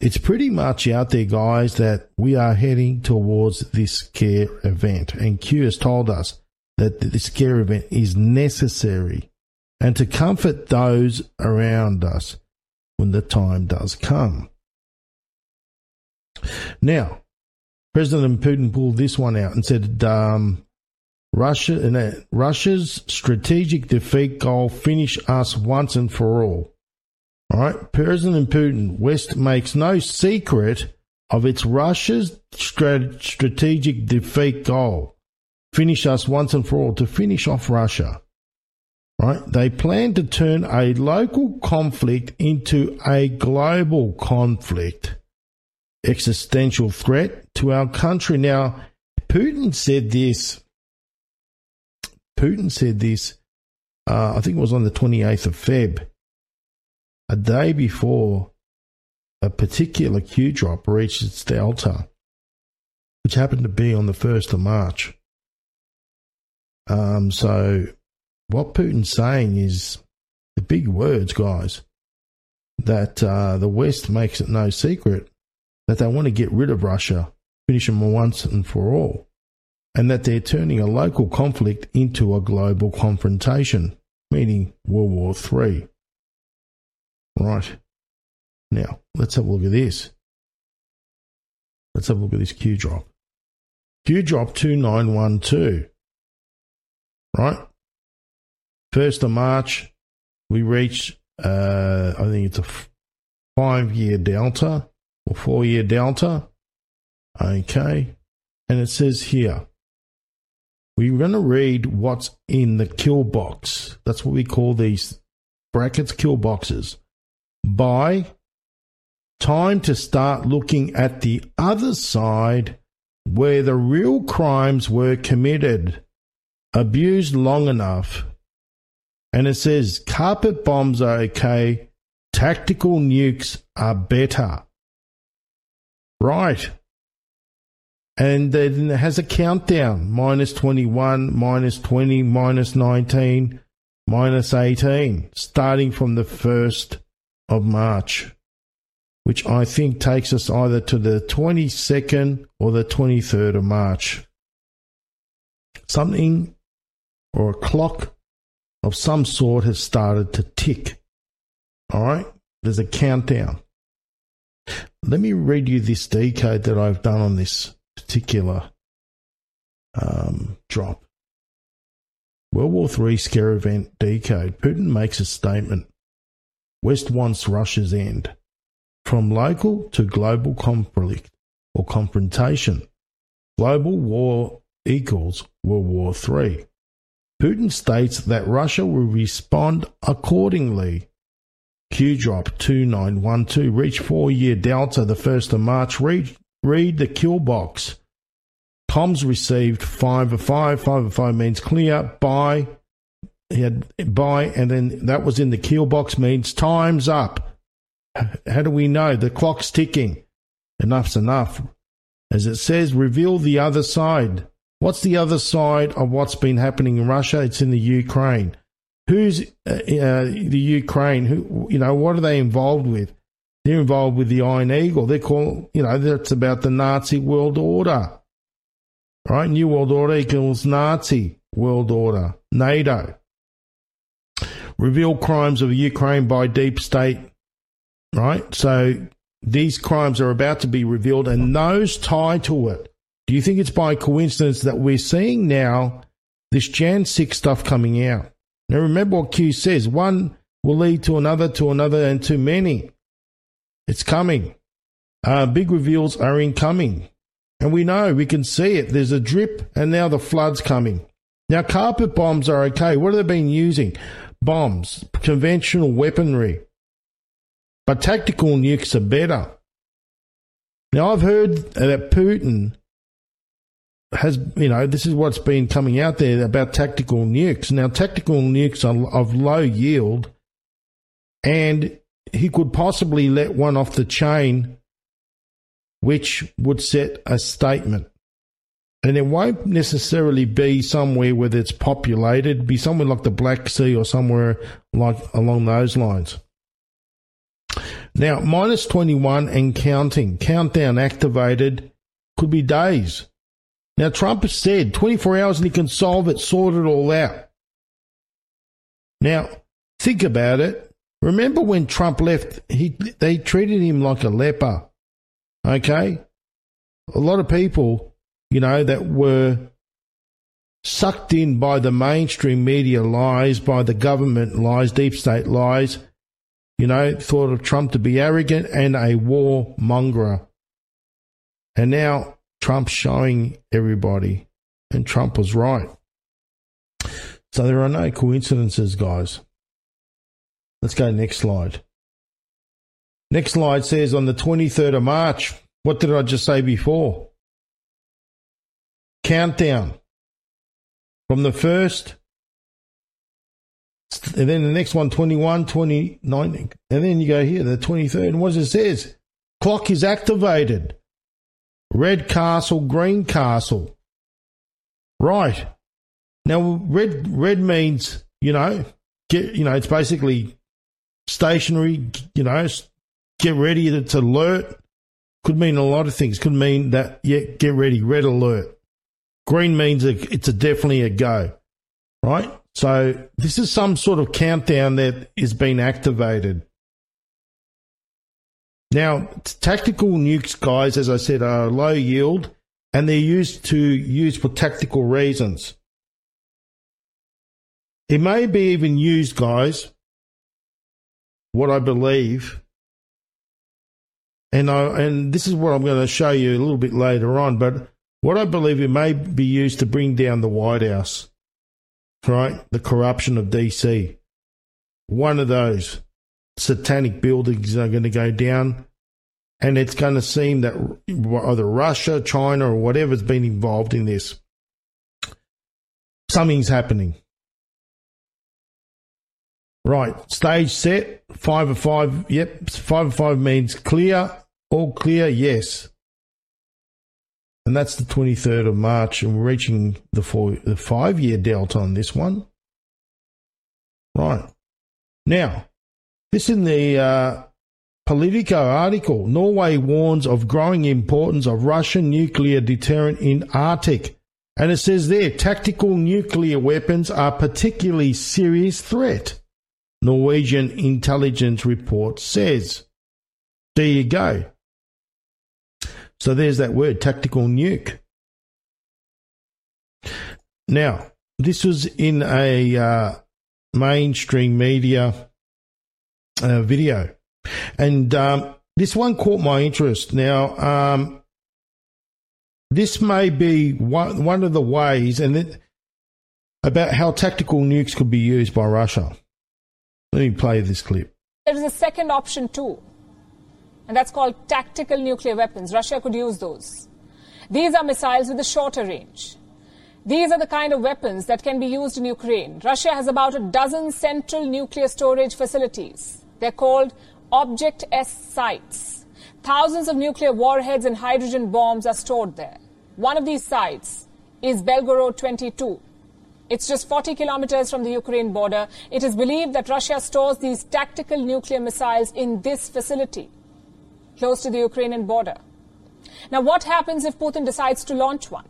It's pretty much out there, guys, that we are heading towards this scare event. And Q has told us that this scare event is necessary and to comfort those around us when the time does come. Now, President Putin pulled this one out and said um, Russia, and Russia's strategic defeat goal, finish us once and for all. All right, President Putin, West makes no secret of its Russia's strat- strategic defeat goal. Finish us once and for all, to finish off Russia. right? They plan to turn a local conflict into a global conflict, existential threat to our country. Now, Putin said this. Putin said this, uh, I think it was on the twenty-eighth of February, a day before a particular Q-drop reached its delta, which happened to be on the first of March. Um, so what Putin's saying is the big words, guys, that uh, the West makes it no secret that they want to get rid of Russia, finish them once and for all, and that they're turning a local conflict into a global confrontation, meaning World War Three. Right. Now, let's have a look at this. Let's have a look at this Q-drop. Q-drop two nine one two. Right? first of March, we reached, uh, I think it's a five-year delta or four-year delta. Okay. And it says here, we're going to read what's in the kill box. That's what we call these brackets, kill boxes. By time to start looking at the other side where the real crimes were committed, abused long enough. And it says carpet bombs are okay, tactical nukes are better. Right. And then it has a countdown, minus twenty-one, minus twenty, minus nineteen, minus eighteen, starting from the first of March, which I think takes us either to the twenty-second or the twenty-third of March. Something or a clock of some sort has started to tick. All right, there's a countdown. Let me read you this decode that I've done on this particular um, drop. World War Three scare event decode. Putin makes a statement. West wants Russia's end. From local to global conflict or confrontation. Global war equals World War Three. Putin states that Russia will respond accordingly. Q-drop two nine one two. Reach four-year delta the first of March. Read, read the kill box. Comms received five of five. five of five means clear. By... He had buy, and then that was in the keel box, means time's up. How do we know? The clock's ticking. Enough's enough. As it says, reveal the other side. What's the other side of what's been happening in Russia? It's in the Ukraine. Who's uh, uh, the Ukraine? Who, you know, what are they involved with? They're involved with the Iron Eagle. They're called, you know, that's about the Nazi world order. All right, New World Order equals Nazi world order, NATO. Reveal crimes of Ukraine by deep state, right? So these crimes are about to be revealed, and those tie to it. Do you think it's by coincidence that we're seeing now this January sixth stuff coming out? Now, remember what Q says. One will lead to another, to another, and to many. It's coming. Uh, big reveals are incoming. And we know, we can see it. There's a drip, and now the flood's coming. Now, carpet bombs are okay. What have they been using? Bombs, conventional weaponry, but tactical nukes are better. Now, I've heard that Putin has, you know, this is what's been coming out there about tactical nukes. Now, tactical nukes are of low yield, and he could possibly let one off the chain, which would set a statement. And it won't necessarily be somewhere where it's populated. It'd be somewhere like the Black Sea or somewhere like along those lines. Now, minus twenty-one and counting. Countdown activated. Could be days. Now, Trump has said twenty-four hours and he can solve it, sort it all out. Now, think about it. Remember when Trump left, he they treated him like a leper. Okay? A lot of people... you know, that were sucked in by the mainstream media lies, by the government lies, deep state lies, you know, thought of Trump to be arrogant and a warmonger. And now Trump's showing everybody, and Trump was right. So there are no coincidences, guys. Let's go next slide. Next slide says on the twenty-third of March, what did I just say before? Countdown. From the first, and then the next one, twenty-one, twenty-nine, and then you go here, the twenty-third, and what it says? Clock is activated. Red Castle, Green Castle. Right. Now, red red means, you know, get, you know, it's basically stationary, you know, get ready, it's alert. Could mean a lot of things. Could mean that, yeah, get ready, red alert. Green means it's a definitely a go, right? So this is some sort of countdown that is being activated. Now, tactical nukes, guys, as I said, are low yield, and they're used to used for tactical reasons. It may be even used, guys, what I believe, and I, and this is what I'm going to show you a little bit later on, but what I believe it may be used to bring down the White House, right? The corruption of D C. One of those satanic buildings are going to go down, and it's going to seem that either Russia, China, or whatever's been involved in this, something's happening. Right, stage set, five of five, yep, five of five means clear, all clear, yes. And that's the twenty-third of March, and we're reaching the four, the five-year delta on this one. Right. Now, this in the uh, Politico article, Norway warns of growing importance of Russian nuclear deterrent in Arctic. And it says there, tactical nuclear weapons are particularly serious threat, Norwegian intelligence report says. There you go. So there's that word, tactical nuke. Now, this was in a uh, mainstream media uh, video. And um, this one caught my interest. Now, um, this may be one, one of the ways and it, about how tactical nukes could be used by Russia. Let me play this clip. There's a second option too. And that's called tactical nuclear weapons. Russia could use those. These are missiles with a shorter range. These are the kind of weapons that can be used in Ukraine. Russia has about a dozen central nuclear storage facilities. They're called Object S sites. Thousands of nuclear warheads and hydrogen bombs are stored there. One of these sites is Belgorod twenty-two. It's just forty kilometers from the Ukraine border. It is believed that Russia stores these tactical nuclear missiles in this facility, close to the Ukrainian border. Now, what happens if Putin decides to launch one?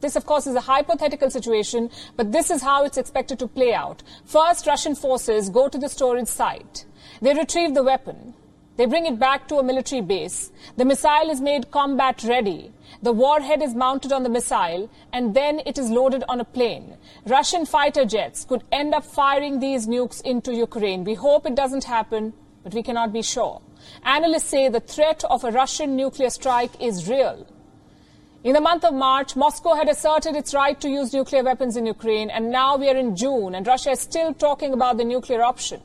This, of course, is a hypothetical situation, but this is how it's expected to play out. First, Russian forces go to the storage site. They retrieve the weapon. They bring it back to a military base. The missile is made combat ready. The warhead is mounted on the missile, and then it is loaded on a plane. Russian fighter jets could end up firing these nukes into Ukraine. We hope it doesn't happen, but we cannot be sure. Analysts say the threat of a Russian nuclear strike is real. In the month of March, Moscow had asserted its right to use nuclear weapons in Ukraine, and now we are in June, and Russia is still talking about the nuclear option.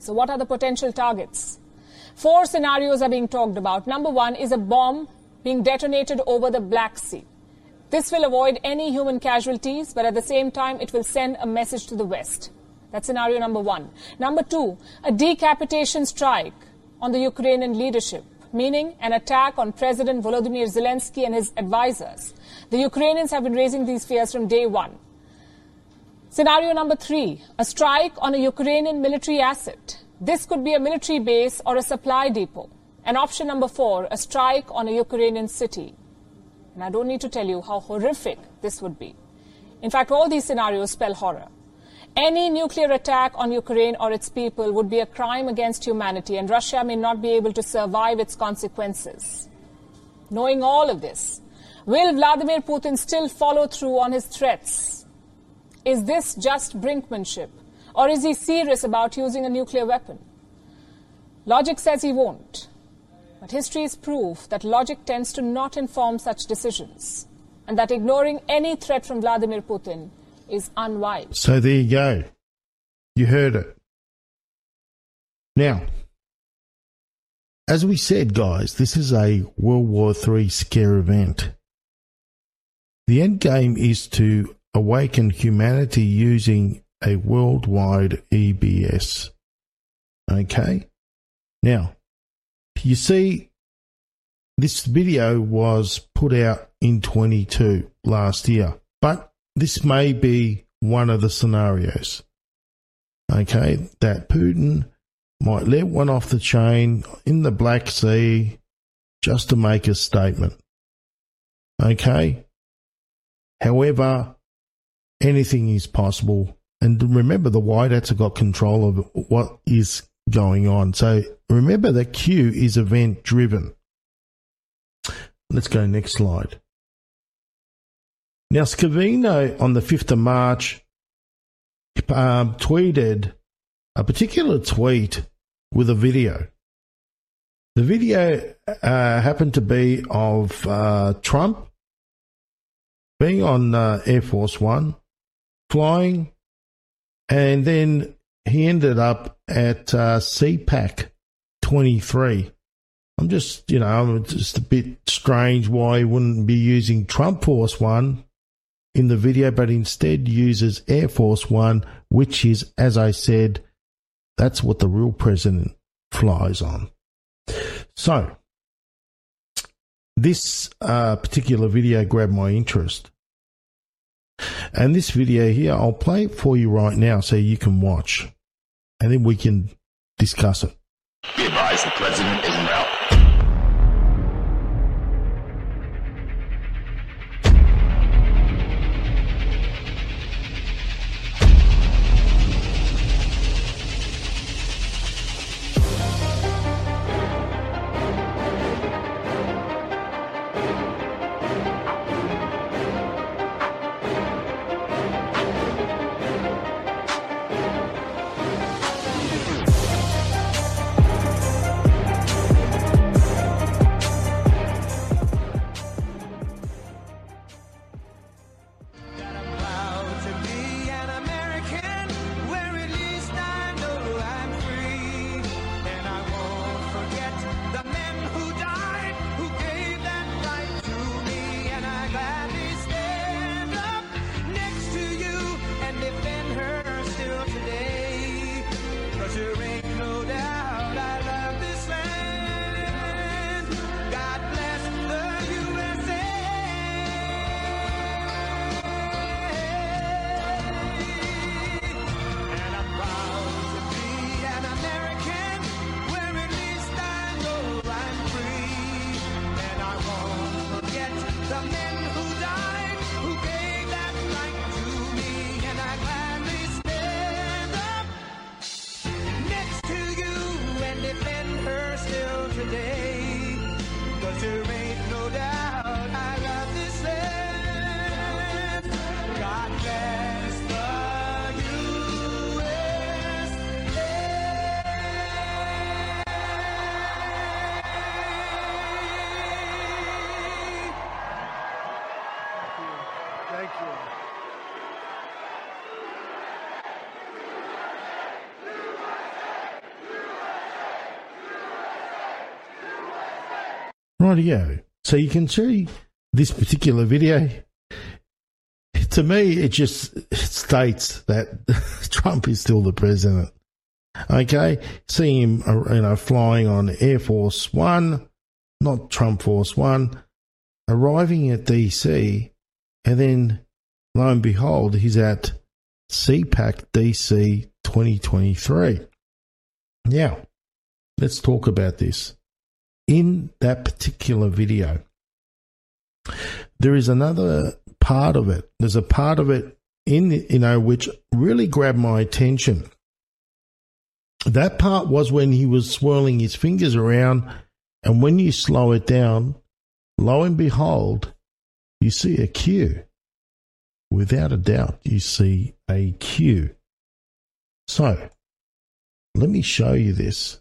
So what are the potential targets? Four scenarios are being talked about. Number one is a bomb being detonated over the Black Sea. This will avoid any human casualties, but at the same time, it will send a message to the West. That's scenario number one. Number two, a decapitation strike on the Ukrainian leadership, meaning an attack on President Volodymyr Zelensky and his advisors. The Ukrainians have been raising these fears from day one. Scenario number three, a strike on a Ukrainian military asset. This could be a military base or a supply depot. And option number four, a strike on a Ukrainian city. And I don't need to tell you how horrific this would be. In fact, all these scenarios spell horror. Any nuclear attack on Ukraine or its people would be a crime against humanity, and Russia may not be able to survive its consequences. Knowing all of this, will Vladimir Putin still follow through on his threats? Is this just brinkmanship, or is he serious about using a nuclear weapon? Logic says he won't, but history is proof that logic tends to not inform such decisions, and that ignoring any threat from Vladimir Putin is unwise. So there you go. You heard it. Now, as we said, guys, this is a World War Three scare event. The end game is to awaken humanity using a worldwide E B S. Okay? Now, you see, this video was put out in twenty-two last year, but this may be one of the scenarios. Okay? That Putin might let one off the chain in the Black Sea just to make a statement. Okay? However, anything is possible. And remember, the White Hats have got control of what is going on. So remember that Q is event driven. Let's go next slide. Now, Scavino on the fifth of March um, tweeted a particular tweet with a video. The video uh, happened to be of uh, Trump being on uh, Air Force One, flying, and then he ended up at uh, C PAC twenty-three. I'm just, you know, I'm just a bit strange why he wouldn't be using Trump Force One in the video, but instead uses Air Force One, which is, as I said, that's what the real president flies on. So, this uh, particular video grabbed my interest. And this video here, I'll play it for you right now so you can watch. And then we can discuss it. Be advised, the president is now. Rightio. So you can see this particular video. To me, it just states that Trump is still the president. Okay, seeing him, you know, flying on Air Force One, not Trump Force One, arriving at D C, and then lo and behold, he's at C PAC D C twenty twenty-three. Now, let's talk about this. In that particular video, there is another part of it. There's a part of it in, you know, which really grabbed my attention. That part was when he was swirling his fingers around, and when you slow it down, lo and behold, you see a Q. Without a doubt, you see a Q. So, let me show you this.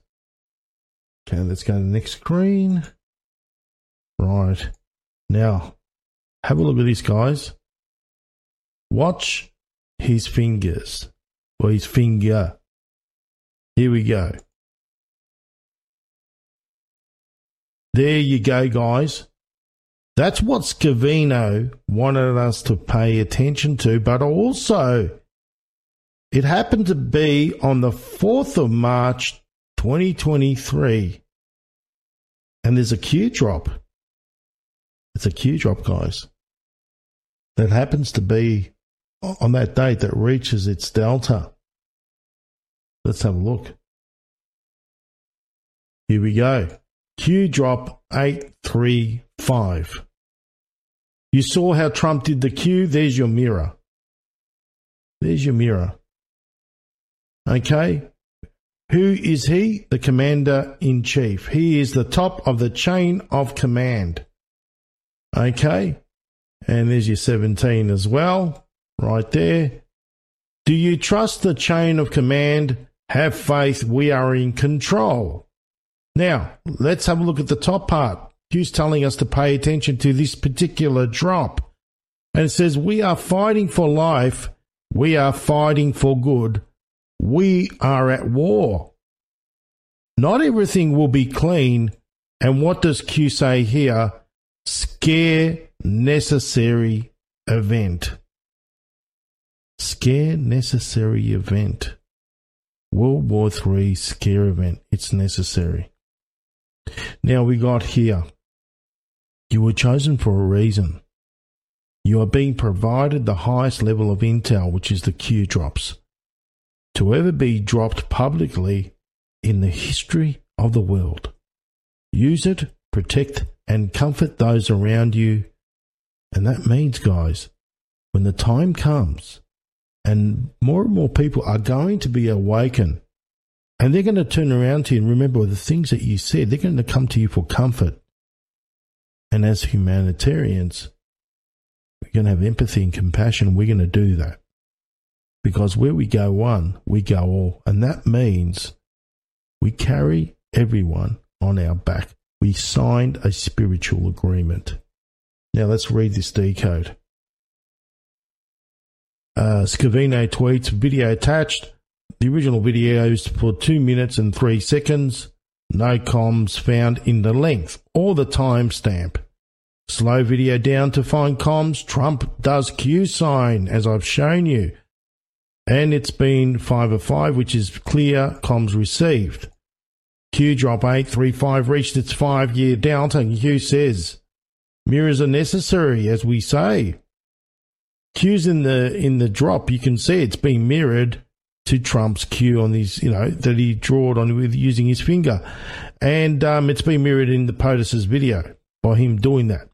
Okay, let's go to the next screen. Right. Now, have a look at this, guys. Watch his fingers, or his finger. Here we go. There you go, guys. That's what Scavino wanted us to pay attention to, but also it happened to be on the fourth of March, twenty twenty-three. And there's a Q-drop. It's a Q-drop, guys. That happens to be on that date that reaches its delta. Let's have a look. Here we go. Q-drop eight three five. You saw how Trump did the Q. There's your mirror. There's your mirror. Okay. Who is he? The Commander-in-Chief. He is the top of the chain of command. Okay. And there's your seventeen as well. Right there. Do you trust the chain of command? Have faith. We are in control. Now, let's have a look at the top part. Q's telling us to pay attention to this particular drop. And it says, we are fighting for life. We are fighting for good. We are at war. Not everything will be clean. And what does Q say here? Scare necessary event. Scare necessary event. World War Three scare event. It's necessary. Now we got here. You were chosen for a reason. You are being provided the highest level of intel, which is the Q-drops, to ever be dropped publicly in the history of the world. Use it, protect, and comfort those around you. And that means, guys, when the time comes, and more and more people are going to be awakened, and they're going to turn around to you and remember the things that you said. They're going to come to you for comfort. And as humanitarians, we're going to have empathy and compassion. We're going to do that. Because where we go one, we go all. And that means we carry everyone on our back. We signed a spiritual agreement. Now let's read this decode. Uh, Scavino tweets, video attached. The original video is for two minutes and three seconds. No comms found in the length or the timestamp. Slow video down to find comms. Trump does Q sign, as I've shown you. And it's been five oh five, which is clear comms received. Q drop eight three five reached its five-year delta, and Q says, mirrors are necessary, as we say. Q's in the in the drop. You can see it's been mirrored to Trump's Q on his, you know, that he drawed on with using his finger. And um, it's been mirrored in the POTUS's video by him doing that.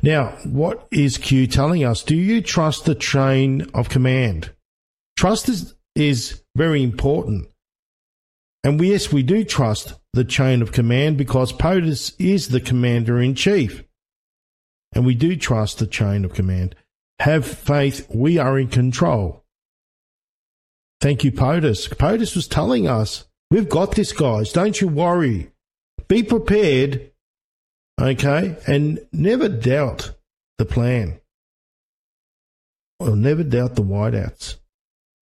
Now, what is Q telling us? Do you trust the chain of command? Trust is, is very important. And we, yes, we do trust the chain of command because POTUS is the Commander-in-Chief. And we do trust the chain of command. Have faith, we are in control. Thank you, POTUS. POTUS was telling us, we've got this, guys. Don't you worry. Be prepared, okay? And never doubt the plan. Or never doubt the whiteouts.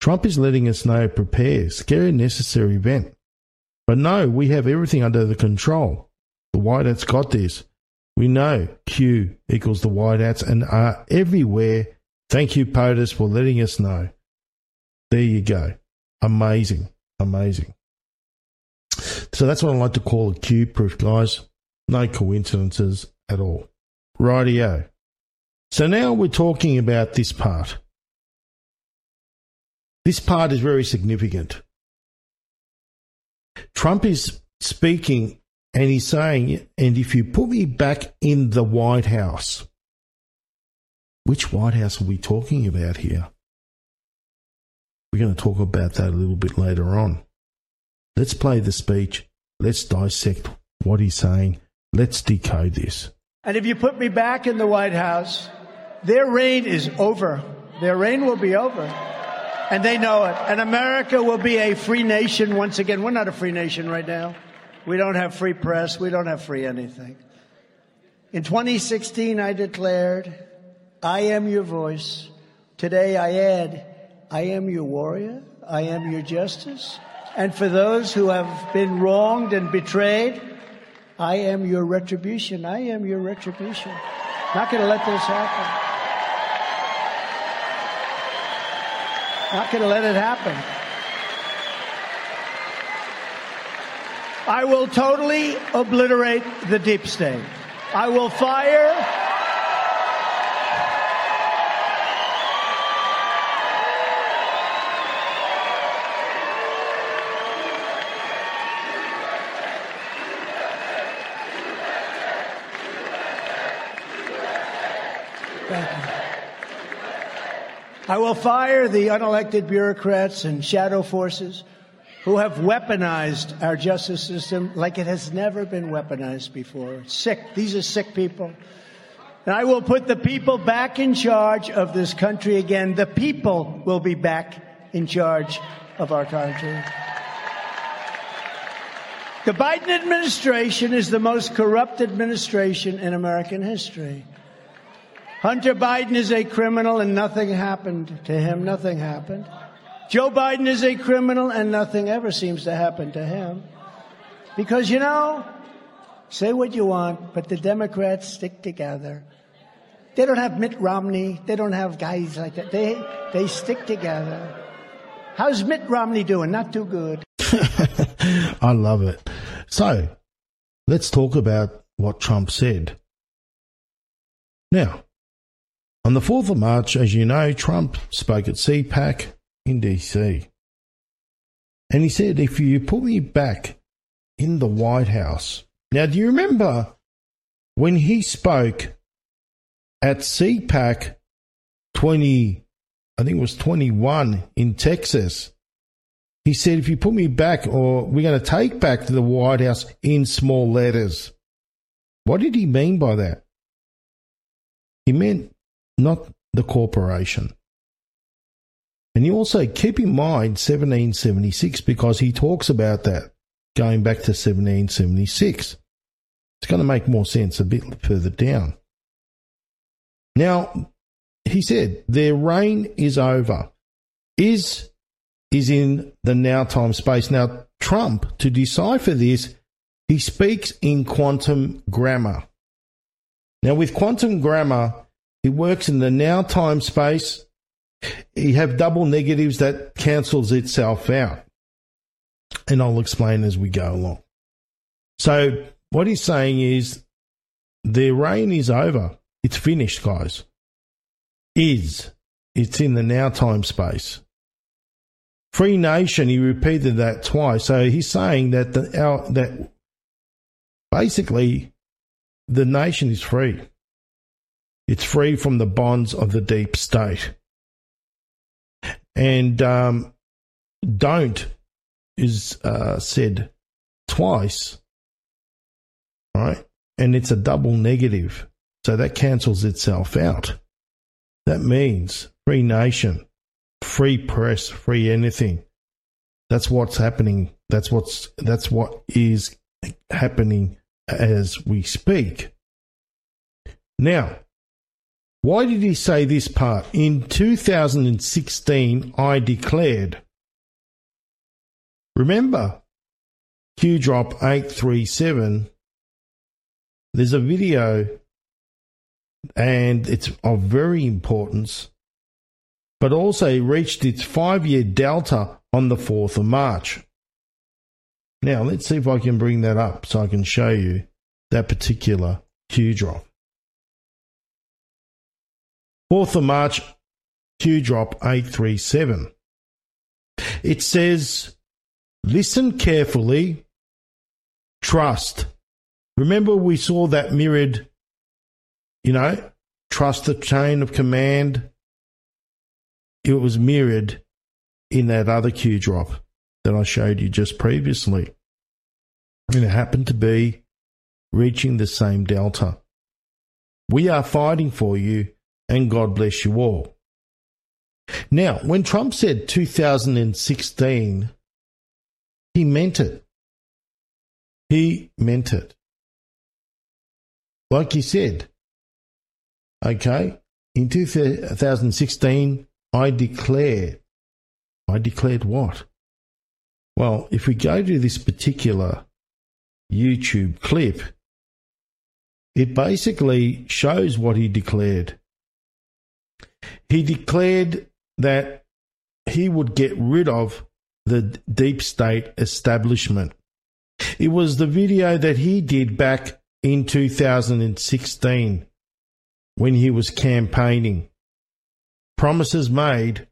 Trump is letting us know, prepare. Scary, necessary event. But no, we have everything under the control. The whiteouts got this. We know Q equals the whiteouts and are everywhere. Thank you, POTUS, for letting us know. There you go. Amazing. Amazing. So that's what I like to call a Q proof, guys. No coincidences at all. Rightio. So now we're talking about this part. This part is very significant. Trump is speaking and he's saying, and if you put me back in the White House, which White House are we talking about here? We're going to talk about that a little bit later on. Let's play the speech. Let's dissect what he's saying. Let's decode this. And if you put me back in the White House, their reign is over. Their reign will be over. And they know it. And America will be a free nation once again. We're not a free nation right now. We don't have free press. We don't have free anything. In twenty sixteen, I declared, I am your voice. Today I add, I am your warrior, I am your justice, and for those who have been wronged and betrayed, I am your retribution, I am your retribution. Not going to let this happen. Not going to let it happen. I will totally obliterate the deep state. I will fire. I will fire the unelected bureaucrats and shadow forces who have weaponized our justice system like it has never been weaponized before. It's sick. These are sick people. And I will put the people back in charge of this country again. The people will be back in charge of our country. The Biden administration is the most corrupt administration in American history. Hunter Biden is a criminal and nothing happened to him. Nothing happened. Joe Biden is a criminal and nothing ever seems to happen to him. Because, you know, say what you want, but the Democrats stick together. They don't have Mitt Romney. They don't have guys like that. They they stick together. How's Mitt Romney doing? Not too good. I love it. So let's talk about what Trump said. Now, on the fourth of March, as you know, Trump spoke at C PAC in D C, and he said, if you put me back in the White House. Now, do you remember when he spoke at C PAC twenty, I think it was twenty-one in Texas? He said, if you put me back, or we're going to take back to the White House in small letters. What did he mean by that? He meant not the corporation. And you also keep in mind seventeen seventy-six, because he talks about that, going back to seventeen seventy-six. It's going to make more sense a bit further down. Now, he said, their reign is over. Is is in the now time space. Now, Trump, to decipher this, he speaks in quantum grammar. Now, with quantum grammar, he works in the now time space. You have double negatives that cancels itself out. And I'll explain as we go along. So what he's saying is their reign is over. It's finished, guys. Is. It's in the now time space. Free nation, he repeated that twice. So he's saying that the our, that basically the nation is free. It's free from the bonds of the deep state. And um, don't is uh, said twice, right? And it's a double negative. So that cancels itself out. That means free nation, free press, free anything. That's what's happening. That's what's, that's what is happening as we speak. Now, why did he say this part? In two thousand sixteen, I declared. Remember, Q-drop eight three seven, there's a video, and it's of very importance, but also reached its five-year delta on the fourth of March. Now, let's see if I can bring that up so I can show you that particular Q-drop. fourth of March, Q-drop eight three seven. It says, listen carefully, trust. Remember we saw that mirrored, you know, trust the chain of command. It was mirrored in that other Q-drop that I showed you just previously. And it happened to be reaching the same delta. We are fighting for you. And God bless you all. Now, when Trump said two thousand sixteen, he meant it. He meant it. Like he said, okay, in two thousand sixteen, I declare. I declared what? Well, if we go to this particular YouTube clip, it basically shows what he declared. He declared that he would get rid of the deep state establishment. It was the video that he did back in two thousand sixteen when he was campaigning. Promises made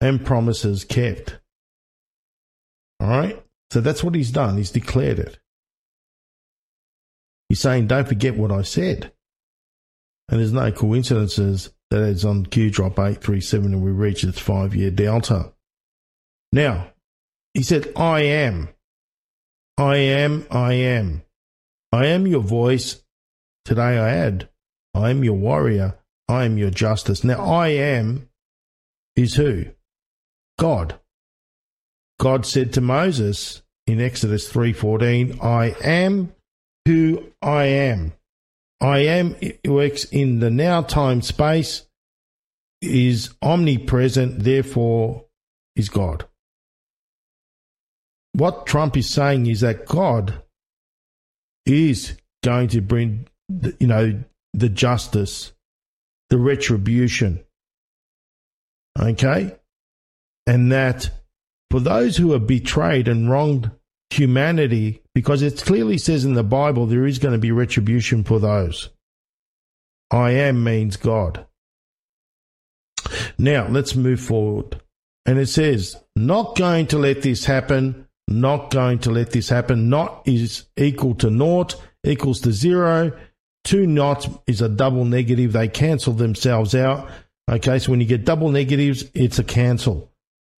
and promises kept. All right? So that's what he's done. He's declared it. He's saying, don't forget what I said. And there's no coincidences that it's on Q-drop eight three seven and we reach its five-year delta. Now, he said, I am. I am, I am. I am your voice. Today I add, I am your warrior. I am your justice. Now, I am is who? God. God said to Moses in Exodus three fourteen, I am who I am. I am it works in the now time space, is omnipresent, therefore is God. What Trump is saying is that God is going to bring, you know, the justice, the retribution. Okay? And that for those who have betrayed and wronged humanity, because it clearly says in the Bible there is going to be retribution for those. I am means God. Now, let's move forward. And it says, not going to let this happen, not going to let this happen. Not is equal to naught, equals to zero. Two knots is a double negative. They cancel themselves out. Okay, so when you get double negatives, it's a cancel.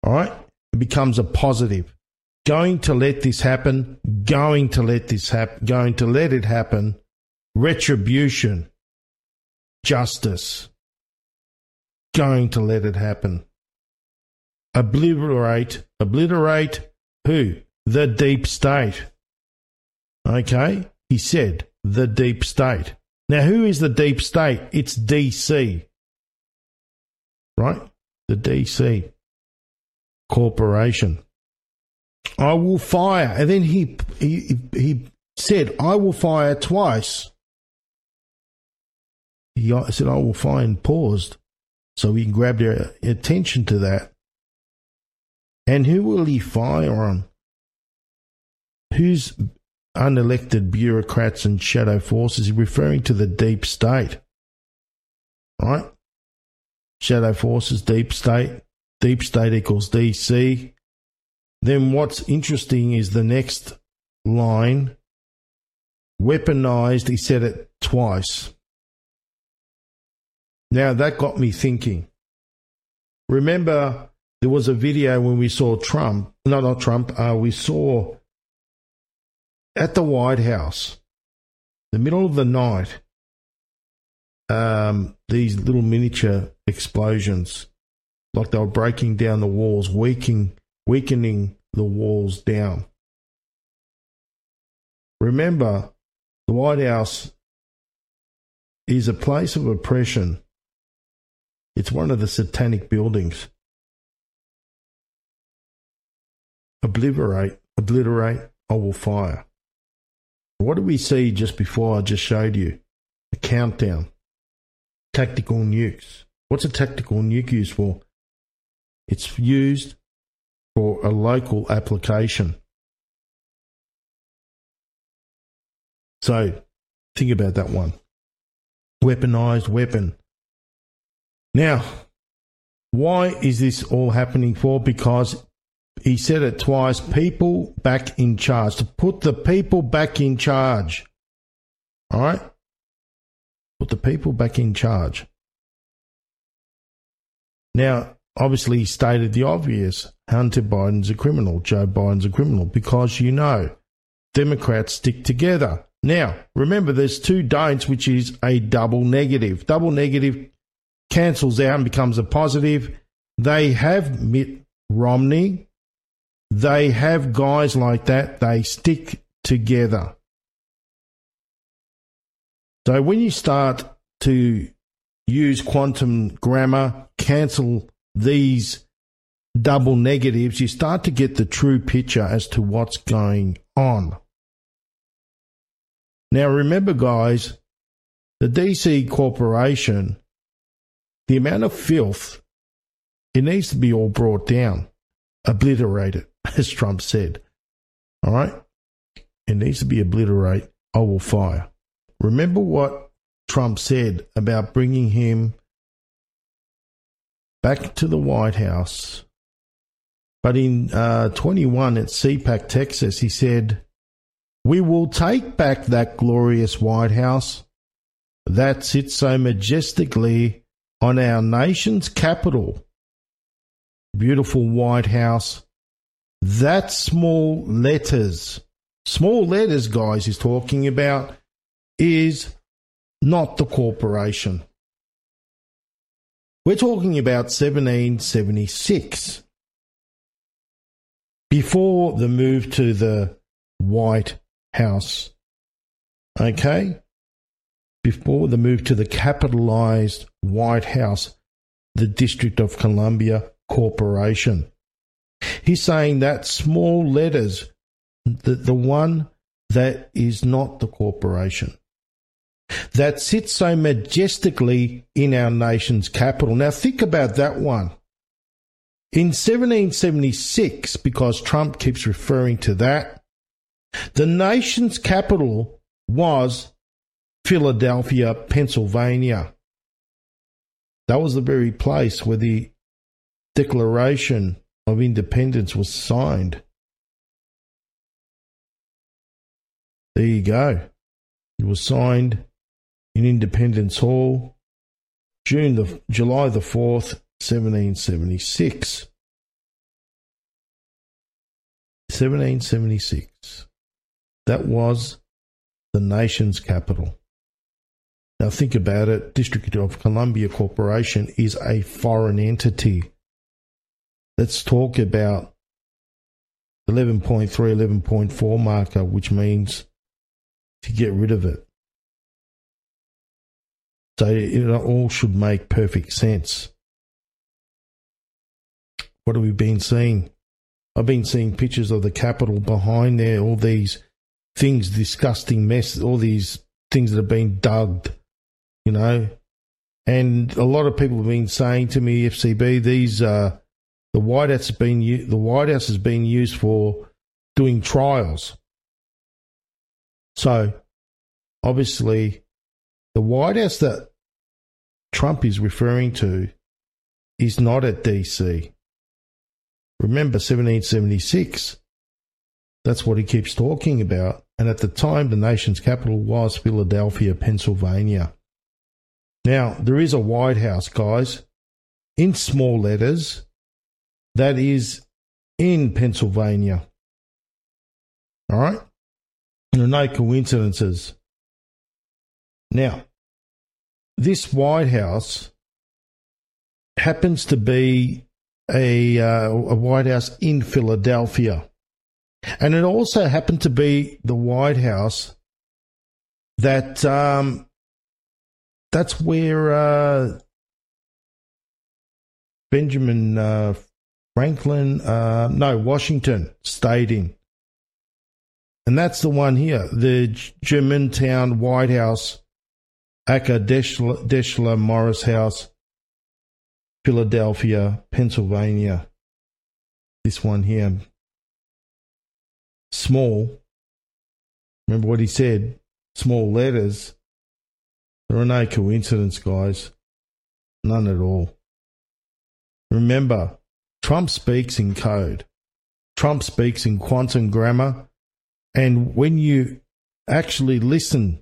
All right? It becomes a positive. Going to let this happen, going to let this happen, going to let it happen, retribution, justice, going to let it happen, obliterate, obliterate who? The deep state. Okay, he said the deep state. Now, who is the deep state? It's D C, right? The D C corporation. I will fire. And then he, he he said, I will fire twice. He said, I will fire, and paused so we can grab their attention to that. And who will he fire on? Who's unelected bureaucrats and shadow forces? Referring to the deep state. Right? Shadow forces, deep state. Deep state equals D C. Then what's interesting is the next line, weaponized, he said it twice. Now, that got me thinking. Remember, there was a video when we saw Trump, no, not Trump, uh, we saw at the White House, the middle of the night, um, these little miniature explosions, like they were breaking down the walls, weakening weakening the walls down. Remember, the White House is a place of oppression. It's one of the satanic buildings. Obliterate, obliterate, I will fire. What did we see just before I just showed you? A countdown. Tactical nukes. What's a tactical nuke used for? It's used for a local application. So think about that one. Weaponized weapon. Now, why is this all happening for? Because he said it twice, people back in charge. To put the people back in charge. All right? Put the people back in charge. Now, obviously, he stated the obvious. Hunter Biden's a criminal. Joe Biden's a criminal. Because, you know, Democrats stick together. Now, remember, there's two don'ts, which is a double negative. Double negative cancels out and becomes a positive. They have Mitt Romney. They have guys like that. They stick together. So when you start to use quantum grammar, cancel these double negatives, you start to get the true picture as to what's going on. Now, remember, guys, the D C corporation, the amount of filth, it needs to be all brought down, obliterated, as Trump said. All right? It needs to be obliterated. I will fire. Remember what Trump said about bringing him back to the White House. But in uh, twenty-one at C PAC, Texas, he said, "We will take back that glorious White House that sits so majestically on our nation's capital. Beautiful White House. That's small letters." Small letters, guys, he's talking about is not the corporation. We're talking about seventeen seventy-six, before the move to the White House, okay? Before the move to the capitalized White House, the District of Columbia Corporation. He's saying that small letters, the, the one that is not the corporation, that sits so majestically in our nation's capital. Now think about that one. In seventeen seventy-six, because Trump keeps referring to that, the nation's capital was Philadelphia, Pennsylvania. That was the very place where the Declaration of Independence was signed. There you go. It was signed in Independence Hall, June the July the fourth, seventeen seventy six. Seventeen seventy six. That was the nation's capital. Now think about it. District of Columbia Corporation is a foreign entity. Let's talk about eleven point three, eleven point four marker, which means to get rid of it. So it all should make perfect sense. What have we been seeing? I've been seeing pictures of the Capitol behind there, all these things, disgusting mess, all these things that have been dug, you know. And a lot of people have been saying to me, F C B, these uh, the White House has been the White House has been used for doing trials. So, obviously, the White House that Trump is referring to is not at D C. Remember, seventeen seventy-six, that's what he keeps talking about. And at the time, the nation's capital was Philadelphia, Pennsylvania. Now, there is a White House, guys, in small letters, that is in Pennsylvania. All right? There are no coincidences. Now, this White House happens to be a, uh, a White House in Philadelphia. And it also happened to be the White House that um, that's where uh, Benjamin uh, Franklin, uh, no, Washington stayed in. And that's the one here, the Germantown White House, aka Deschler, Deschler Morris House, Philadelphia, Pennsylvania. This one here, small. Remember what he said, small letters. There are no coincidences, guys, none at all. Remember, Trump speaks in code. Trump speaks in quantum grammar. And when you actually listen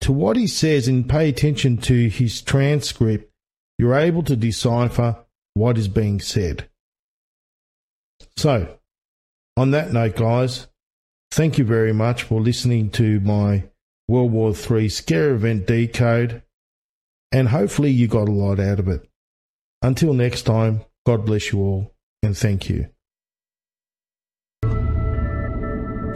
to what he says and pay attention to his transcript, you're able to decipher what is being said. So, on that note, guys, thank you very much for listening to my World War Three Scare Event Decode, and hopefully you got a lot out of it. Until next time, God bless you all, and thank you.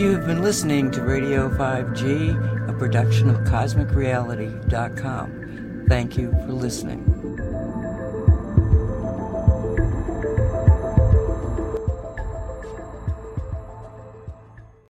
You have been listening to Radio five G, a production of Cosmic Reality dot com. Thank you for listening.